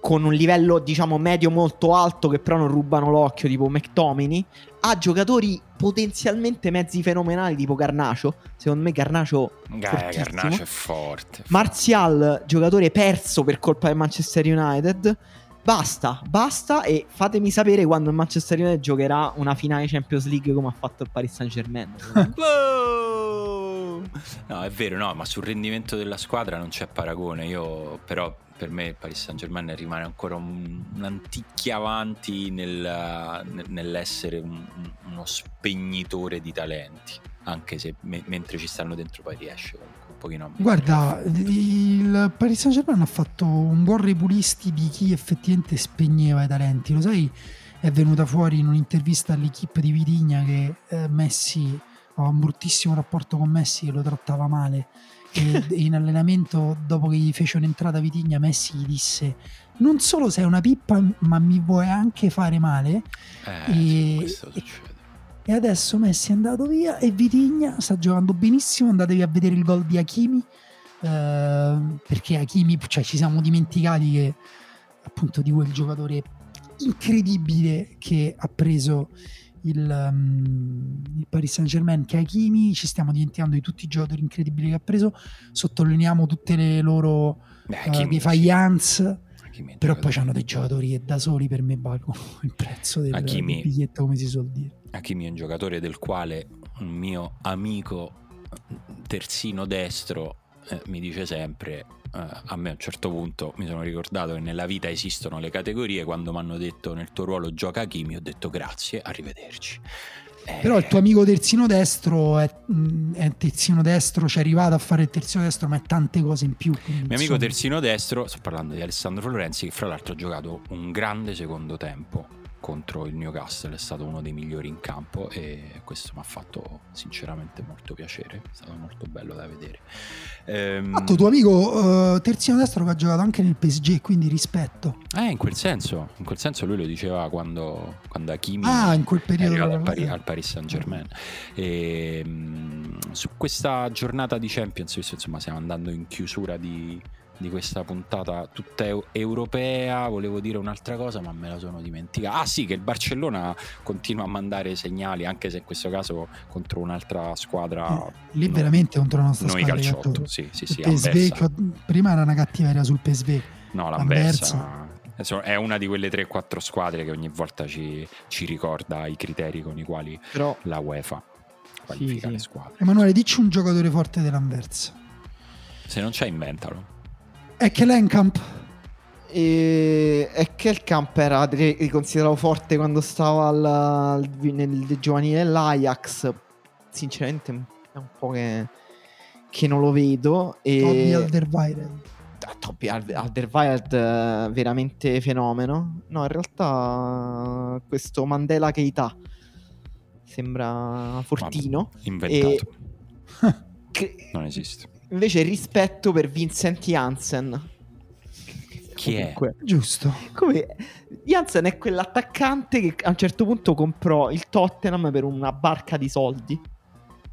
con un livello diciamo medio molto alto, che però non rubano l'occhio, tipo McTominay, a giocatori potenzialmente mezzi fenomenali tipo Garnacho. Secondo me Garnacho, eh, Garnacho è forte. Martial, giocatore perso per colpa del Manchester United. Basta, basta, e fatemi sapere quando il Manchester United giocherà una finale Champions League come ha fatto il Paris Saint Germain. No, è vero, no, ma sul rendimento della squadra non c'è paragone. Io però, per me il Paris Saint Germain rimane ancora un, un antichia avanti nel, nell'essere un, uno spegnitore di talenti, anche se me, mentre ci stanno dentro poi riesce un pochino. Guarda, il Paris Saint Germain ha fatto un buon repulisti di chi effettivamente spegneva i talenti. Lo sai, è venuta fuori in un'intervista all'Equipe di Vitigna che eh, Messi aveva un bruttissimo rapporto con Messi, che lo trattava male. E in allenamento, dopo che gli fece un'entrata Vitigna, Messi gli disse: non solo sei una pippa, ma mi vuoi anche fare male. Eh, e, e, e adesso Messi è andato via e Vitigna sta giocando benissimo. Andatevi a vedere il gol di Hakimi, eh, perché Hakimi, cioè, ci siamo dimenticati che appunto di quel giocatore incredibile che ha preso Il, um, il Paris Saint Germain, che Hakimi, ci stiamo dimenticando di tutti i giocatori incredibili che ha preso, sottolineiamo tutte le loro uh, defiance, però poi c'hanno dei giocatori che da soli per me valgono il prezzo del, del biglietto, come si suol dire. Hakimi è un giocatore del quale un mio amico terzino destro eh, mi dice sempre, Uh, a me a un certo punto mi sono ricordato che nella vita esistono le categorie, quando mi hanno detto nel tuo ruolo gioca Hakimi ho detto grazie, arrivederci. Eh... però il tuo amico terzino destro è, è terzino destro, ci è arrivato a fare il terzino destro, ma è tante cose in più. Mio amico insomma. Terzino destro, sto parlando di Alessandro Florenzi, che fra l'altro ha giocato un grande secondo tempo contro il Newcastle, è stato uno dei migliori in campo e questo mi ha fatto sinceramente molto piacere, è stato molto bello da vedere. Ehm... Fatto, tuo amico uh, terzino destro che ha giocato anche nel P S G, quindi rispetto. Eh, in quel senso, in quel senso lui lo diceva quando, quando Hakimi ah, in quel periodo è arrivato al, Pari, al Paris Saint Germain. Ehm, su questa giornata di Champions, insomma stiamo andando in chiusura di... di questa puntata tutta eu- europea, volevo dire un'altra cosa ma me la sono dimenticata. Ah sì, che il Barcellona continua a mandare segnali, anche se in questo caso contro un'altra squadra, lì no, veramente contro la nostra noi squadra, noi calciotto, sì, sì, sì, P S V, prima era una cattiveria sul P S V, no, l'Anversa è una di quelle tre quattro squadre che ogni volta ci, ci ricorda i criteri con i quali però la UEFA qualifica, sì, sì, le squadre. Emanuele, dici un giocatore forte dell'Anversa, se non c'è inventalo. È che l'Enkamp e... è che il Camp era considerato forte quando stava al... nel giovanile dell'Ajax. Sinceramente è un po' che, che non lo vedo. E Toby Alderweireld. Toby Alderweireld veramente fenomeno. No, in realtà questo Mandela Keita sembra fortino. Vabbè, inventato. E... che... non esiste. Invece rispetto per Vincent Janssen. Chi comunque è? Giusto. Come... Janssen è quell'attaccante che a un certo punto comprò il Tottenham per una barca di soldi.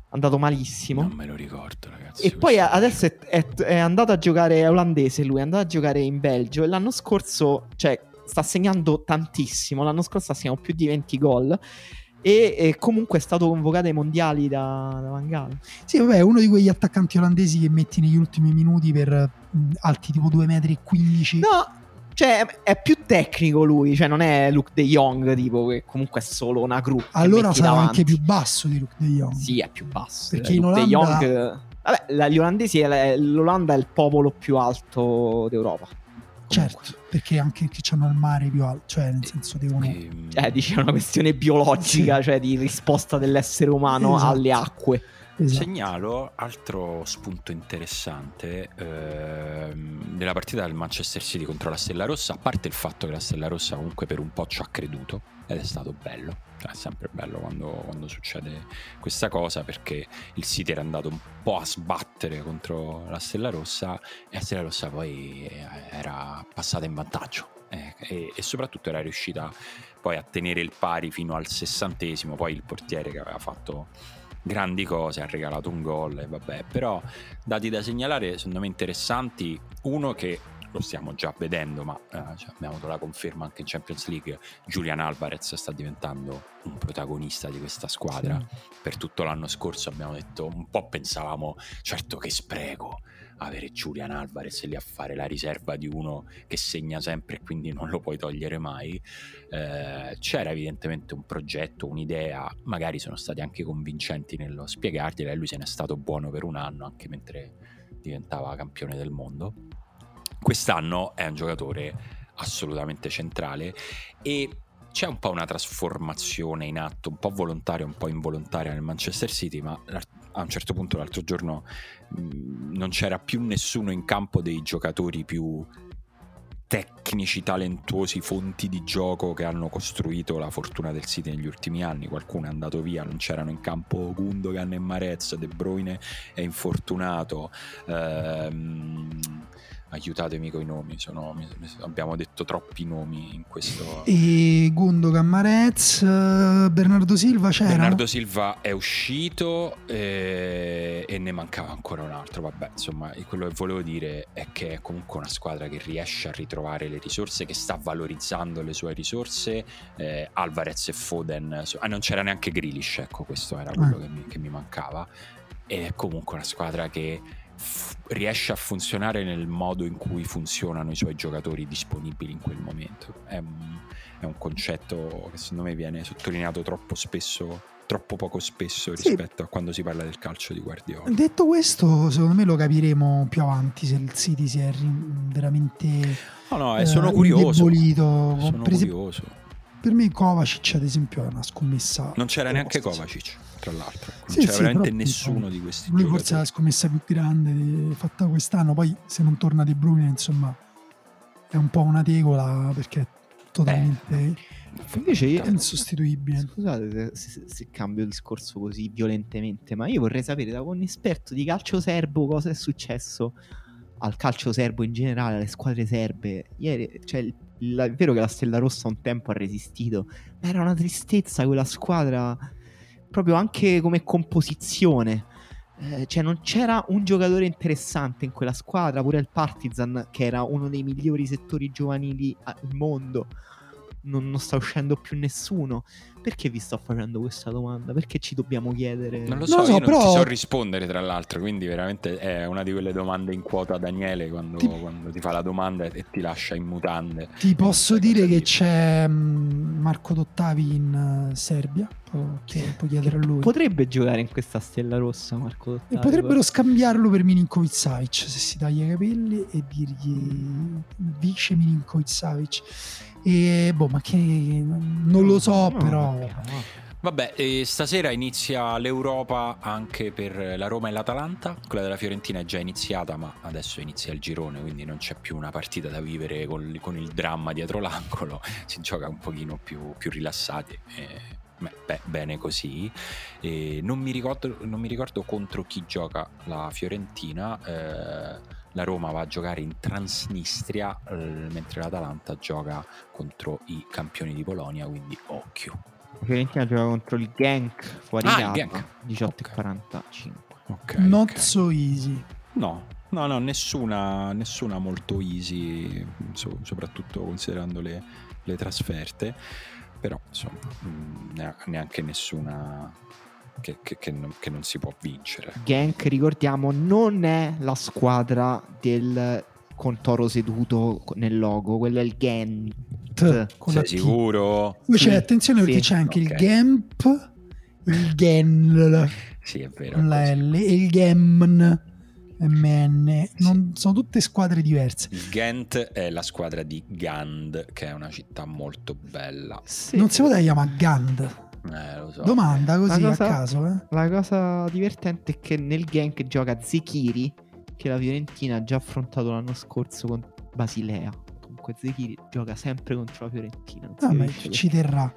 Andato malissimo. Non me lo ricordo, ragazzi. E poi adesso è, è, è andato a giocare, è olandese lui, è andato a giocare in Belgio e l'anno scorso, cioè, sta segnando tantissimo. L'anno scorso ha segnato più di venti gol. E, e comunque è stato convocato ai mondiali da, da Van Gaal. Sì, vabbè, è uno di quegli attaccanti olandesi che metti negli ultimi minuti per mh, alti tipo due metri e quindici. No, cioè è più tecnico lui, cioè non è Luke De Jong tipo, che comunque è solo una gru. Allora sarà davanti. Anche più basso di Luke De Jong. Sì, è più basso. Perché in Olanda... De Jong... Vabbè, gli olandesi, l'Olanda è il popolo più alto d'Europa. Comunque. Certo, perché anche che c'hanno il mare più alto, cioè nel senso devono eh, cioè dice una questione biologica, sì. Cioè di risposta dell'essere umano, esatto, alle acque. Esatto. Segnalo altro spunto interessante eh, della partita del Manchester City contro la Stella Rossa, a parte il fatto che la Stella Rossa comunque per un po' ci ha creduto ed è stato bello, è sempre bello quando, quando succede questa cosa, perché il City era andato un po' a sbattere contro la Stella Rossa e la Stella Rossa poi era passata in vantaggio eh, e, e soprattutto era riuscita poi a tenere il pari fino al sessantesimo, poi il portiere che aveva fatto grandi cose, ha regalato un gol e vabbè, però dati da segnalare secondo me interessanti, uno che lo stiamo già vedendo ma eh, cioè, abbiamo avuto la conferma anche in Champions League, Julian Alvarez sta diventando un protagonista di questa squadra, sì. Per tutto l'anno scorso abbiamo detto, un po' pensavamo, certo che spreco avere Julian Alvarez lì a fare la riserva di uno che segna sempre e quindi non lo puoi togliere mai. Eh, c'era evidentemente un progetto, un'idea, magari sono stati anche convincenti nello spiegargliela e lui se n'è stato buono per un anno anche mentre diventava campione del mondo. Quest'anno è un giocatore assolutamente centrale e c'è un po' una trasformazione in atto, un po' volontaria, un po' involontaria nel Manchester City, ma a un certo punto l'altro giorno mh, non c'era più nessuno in campo dei giocatori più tecnici, talentuosi, fonti di gioco che hanno costruito la fortuna del City negli ultimi anni. Qualcuno è andato via, non c'erano in campo Gundogan e Marez, De Bruyne è infortunato, ehm... aiutatemi coi nomi, sono, abbiamo detto troppi nomi in questo. E Gundogan, Marez, Bernardo Silva c'era? Bernardo Silva è uscito e, e ne mancava ancora un altro, vabbè, insomma, quello che volevo dire è che è comunque una squadra che riesce a ritrovare le risorse, che sta valorizzando le sue risorse, eh, Alvarez e Foden, ah, non c'era neanche Grealish, ecco, questo era quello ah. che, mi, che mi mancava, e è comunque una squadra che riesce a funzionare nel modo in cui funzionano i suoi giocatori disponibili in quel momento. È un, è un concetto che secondo me viene sottolineato troppo spesso, troppo poco spesso rispetto sì. a quando si parla del calcio di Guardiola. Detto questo, secondo me lo capiremo più avanti se il City si è veramente no, no, eh, sono eh, curioso. Sono per, curioso. Per me Kovacic ad esempio è una scommessa. Non c'era neanche Kovacic, tra l'altro, non sì, c'era sì, veramente nessuno di questi lui giocatori. Forse è la scommessa più grande fatta quest'anno, poi se non torna De Bruyne insomma è un po' una tegola perché è totalmente eh, invece io, è insostituibile. Scusate se, se cambio il discorso così violentemente, ma io vorrei sapere da un esperto di calcio serbo cosa è successo al calcio serbo in generale, alle squadre serbe ieri, cioè il La, è vero che la Stella Rossa un tempo ha resistito, ma era una tristezza quella squadra proprio anche come composizione, eh, cioè non c'era un giocatore interessante in quella squadra, pure il Partizan che era uno dei migliori settori giovanili al mondo non, non sta uscendo più nessuno. Perché vi sto facendo questa domanda? Perché ci dobbiamo chiedere? Non lo so, no, io no, non però... ti so rispondere tra l'altro, quindi veramente è una di quelle domande in quota a Daniele quando ti... quando ti fa la domanda e ti lascia in mutande. Ti posso dire che dire. C'è Marco Dottavi in Serbia, che puoi chiedere a lui. Potrebbe giocare in questa Stella Rossa Marco Dottavi. E potrebbero poi scambiarlo per Milinkovic-Savic se si taglia i capelli e dirgli vice Milinkovic-Savic. E boh, ma che non lo so, no, però. Vabbè, eh, stasera inizia l'Europa anche per la Roma e l'Atalanta. Quella della Fiorentina è già iniziata, ma adesso inizia il girone, quindi non c'è più una partita da vivere con, con il dramma dietro l'angolo. Si gioca un pochino più, più rilassati, eh. Beh, bene così. Eh, non, mi ricordo, non mi ricordo contro chi gioca la Fiorentina. Eh, la Roma va a giocare in Transnistria, eh, mentre l'Atalanta gioca contro i campioni di Polonia, quindi occhio. La Fiorentina gioca contro il Genk fuori ah, casa, diciotto e quarantacinque. Okay, Not okay. so easy. No. No, no, nessuna, nessuna molto easy, so, soprattutto considerando le, le trasferte. Però insomma neanche nessuna che, che, che, non, che non si può vincere. Genk, ricordiamo, non è la squadra del con toro seduto nel logo, quello è il Gent. Sei sicuro? Poi c'è, attenzione, sì, perché c'è anche okay. il Gemp, il Gen, sì, è vero, con la L, e il Gemn, M N, non, sì. Sono tutte squadre diverse. Il Gent è la squadra di Gand, che è una città molto bella. Sì. Non si poteva chiamare Gand? Eh, lo so. Domanda così cosa, a caso. Eh. La cosa divertente è che nel Genk gioca Zekiri, che la Fiorentina ha già affrontato l'anno scorso con Basilea. Comunque Zekiri gioca sempre contro la Fiorentina. Ah, ma ci terrà.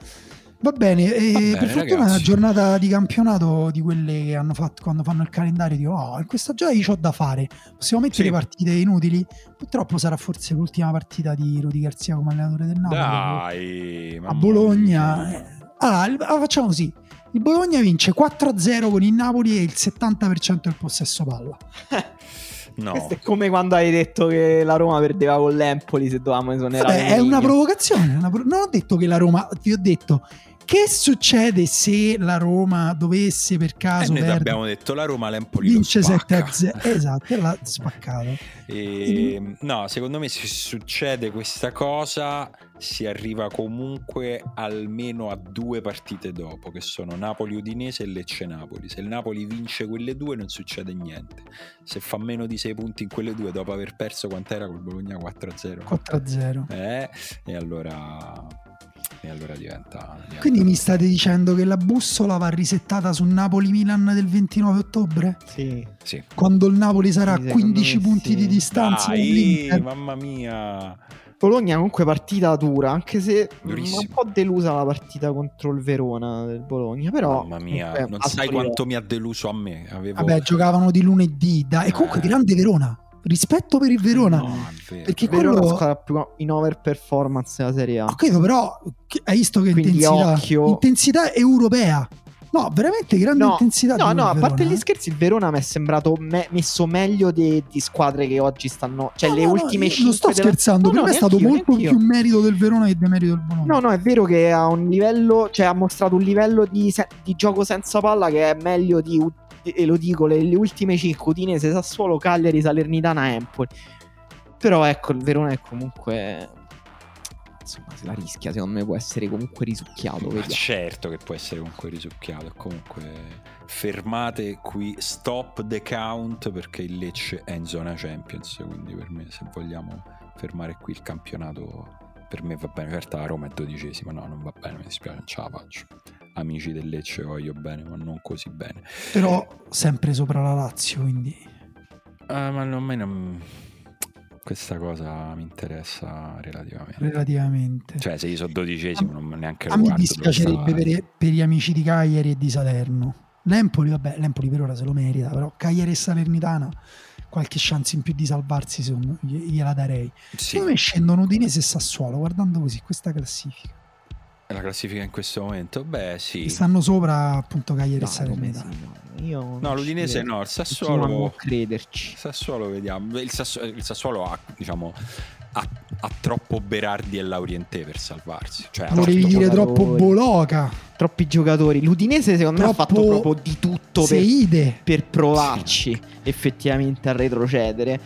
Va bene, e Va bene, per fortuna è una giornata di campionato di quelle che hanno fatto quando fanno il calendario, dico oh, in questa giornata io c'ho da fare, possiamo mettere sì. partite inutili. Purtroppo sarà forse l'ultima partita di Rudi Garcia come allenatore del Napoli. Dai, a Bologna. Mia. Ah, facciamo così. Il Bologna vince quattro a zero con il Napoli e il settanta per cento del possesso palla. No. Questo è come quando hai detto che la Roma perdeva con l'Empoli se dovevamo esonerare. Vabbè, è una provocazione, una pro- non ho detto che la Roma, vi ho detto che succede se la Roma dovesse per caso eh, perdere. Abbiamo detto la Roma l'Empoli vince sette a zero. Esatto, l'ha spaccato. E, no, secondo me se succede questa cosa si arriva comunque almeno a due partite dopo, che sono Napoli-Udinese e Lecce-Napoli. Se il Napoli vince quelle due non succede niente. Se fa meno di sei punti in quelle due dopo aver perso quant'era col Bologna quattro a zero quattro a zero eh, e allora e allora diventa, diventa quindi mi state dicendo che la bussola va risettata su Napoli-Milan del ventinove ottobre? Sì, sì. Quando il Napoli sarà a quindici punti sì. di distanza. Dai, mamma mia. Bologna comunque partita dura, anche se durissimo. Un po' delusa la partita contro il Verona del Bologna, però mamma mia, comunque, non sai livello. Quanto mi ha deluso a me. Avevo... Vabbè, giocavano di lunedì, da... eh. E comunque grande Verona, rispetto per il Verona, no, perché quello è la squadra più in over performance della Serie A. Ho capito, però hai visto che quindi intensità, occhio. Intensità europea. No, veramente grande no, intensità. No, no, a parte gli scherzi, il Verona mi è sembrato me- messo meglio di, di squadre che oggi stanno. Cioè, no, le no, ultime cinque. Non sto scherzando, della... no, per no, me è stato molto più merito del Verona che demerito del Bologna. No, no, è vero che ha un livello, cioè ha mostrato un livello di, se- di gioco senza palla che è meglio di, e lo dico, le, le ultime cinque: Udinese, Sassuolo, Cagliari, Salernitana, Empoli. Però ecco, il Verona è comunque. Insomma, se la rischia, secondo me può essere comunque risucchiato. Ma certo che può essere comunque risucchiato. Comunque fermate qui, stop the count, perché il Lecce è in zona Champions, quindi per me, se vogliamo fermare qui il campionato, per me va bene. In realtà la Roma è dodicesima, no, non va bene, mi dispiace, non ce la faccio. Amici del Lecce voglio bene, ma non così bene. Però sempre sopra la Lazio, quindi uh, ma non me non... questa cosa mi interessa relativamente. Relativamente. Cioè, se io sono dodicesimo, non neanche lo guardo. Mi dispiacerebbe per, per gli amici di Cagliari e di Salerno. L'Empoli, vabbè, l'Empoli per ora se lo merita, però Cagliari e Salernitana qualche chance in più di salvarsi, secondo me, gliela darei. Sì. Come scendono Udinese e Sassuolo, guardando così questa classifica. La classifica in questo momento? Beh, sì. Che stanno sopra appunto Cagliari no, e Salernitana. Sì, no, Io no l'Udinese no, il Sassuolo. Non può crederci. Sassuolo, vediamo. Il Sassuolo, il Sassuolo ha, diciamo, ha, ha troppo Berardi e Laurienté per salvarsi. Cioè, volevi dire troppo Boloca. Troppi giocatori. L'Udinese, secondo troppo me, ha fatto proprio di tutto per, per provarci sì. effettivamente a retrocedere.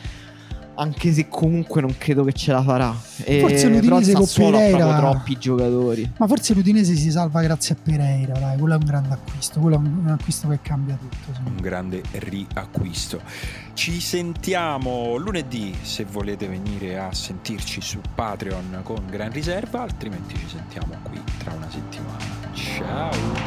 Anche se comunque non credo che ce la farà. Forse e l'Udinese con Pereira troppi giocatori. Ma forse l'Udinese si salva grazie a Pereira, dai. Quello è un grande acquisto. Quello è un acquisto che cambia tutto. Un grande riacquisto. Ci sentiamo lunedì, se volete venire a sentirci su Patreon con Gran Riserva. Altrimenti ci sentiamo qui tra una settimana. Ciao.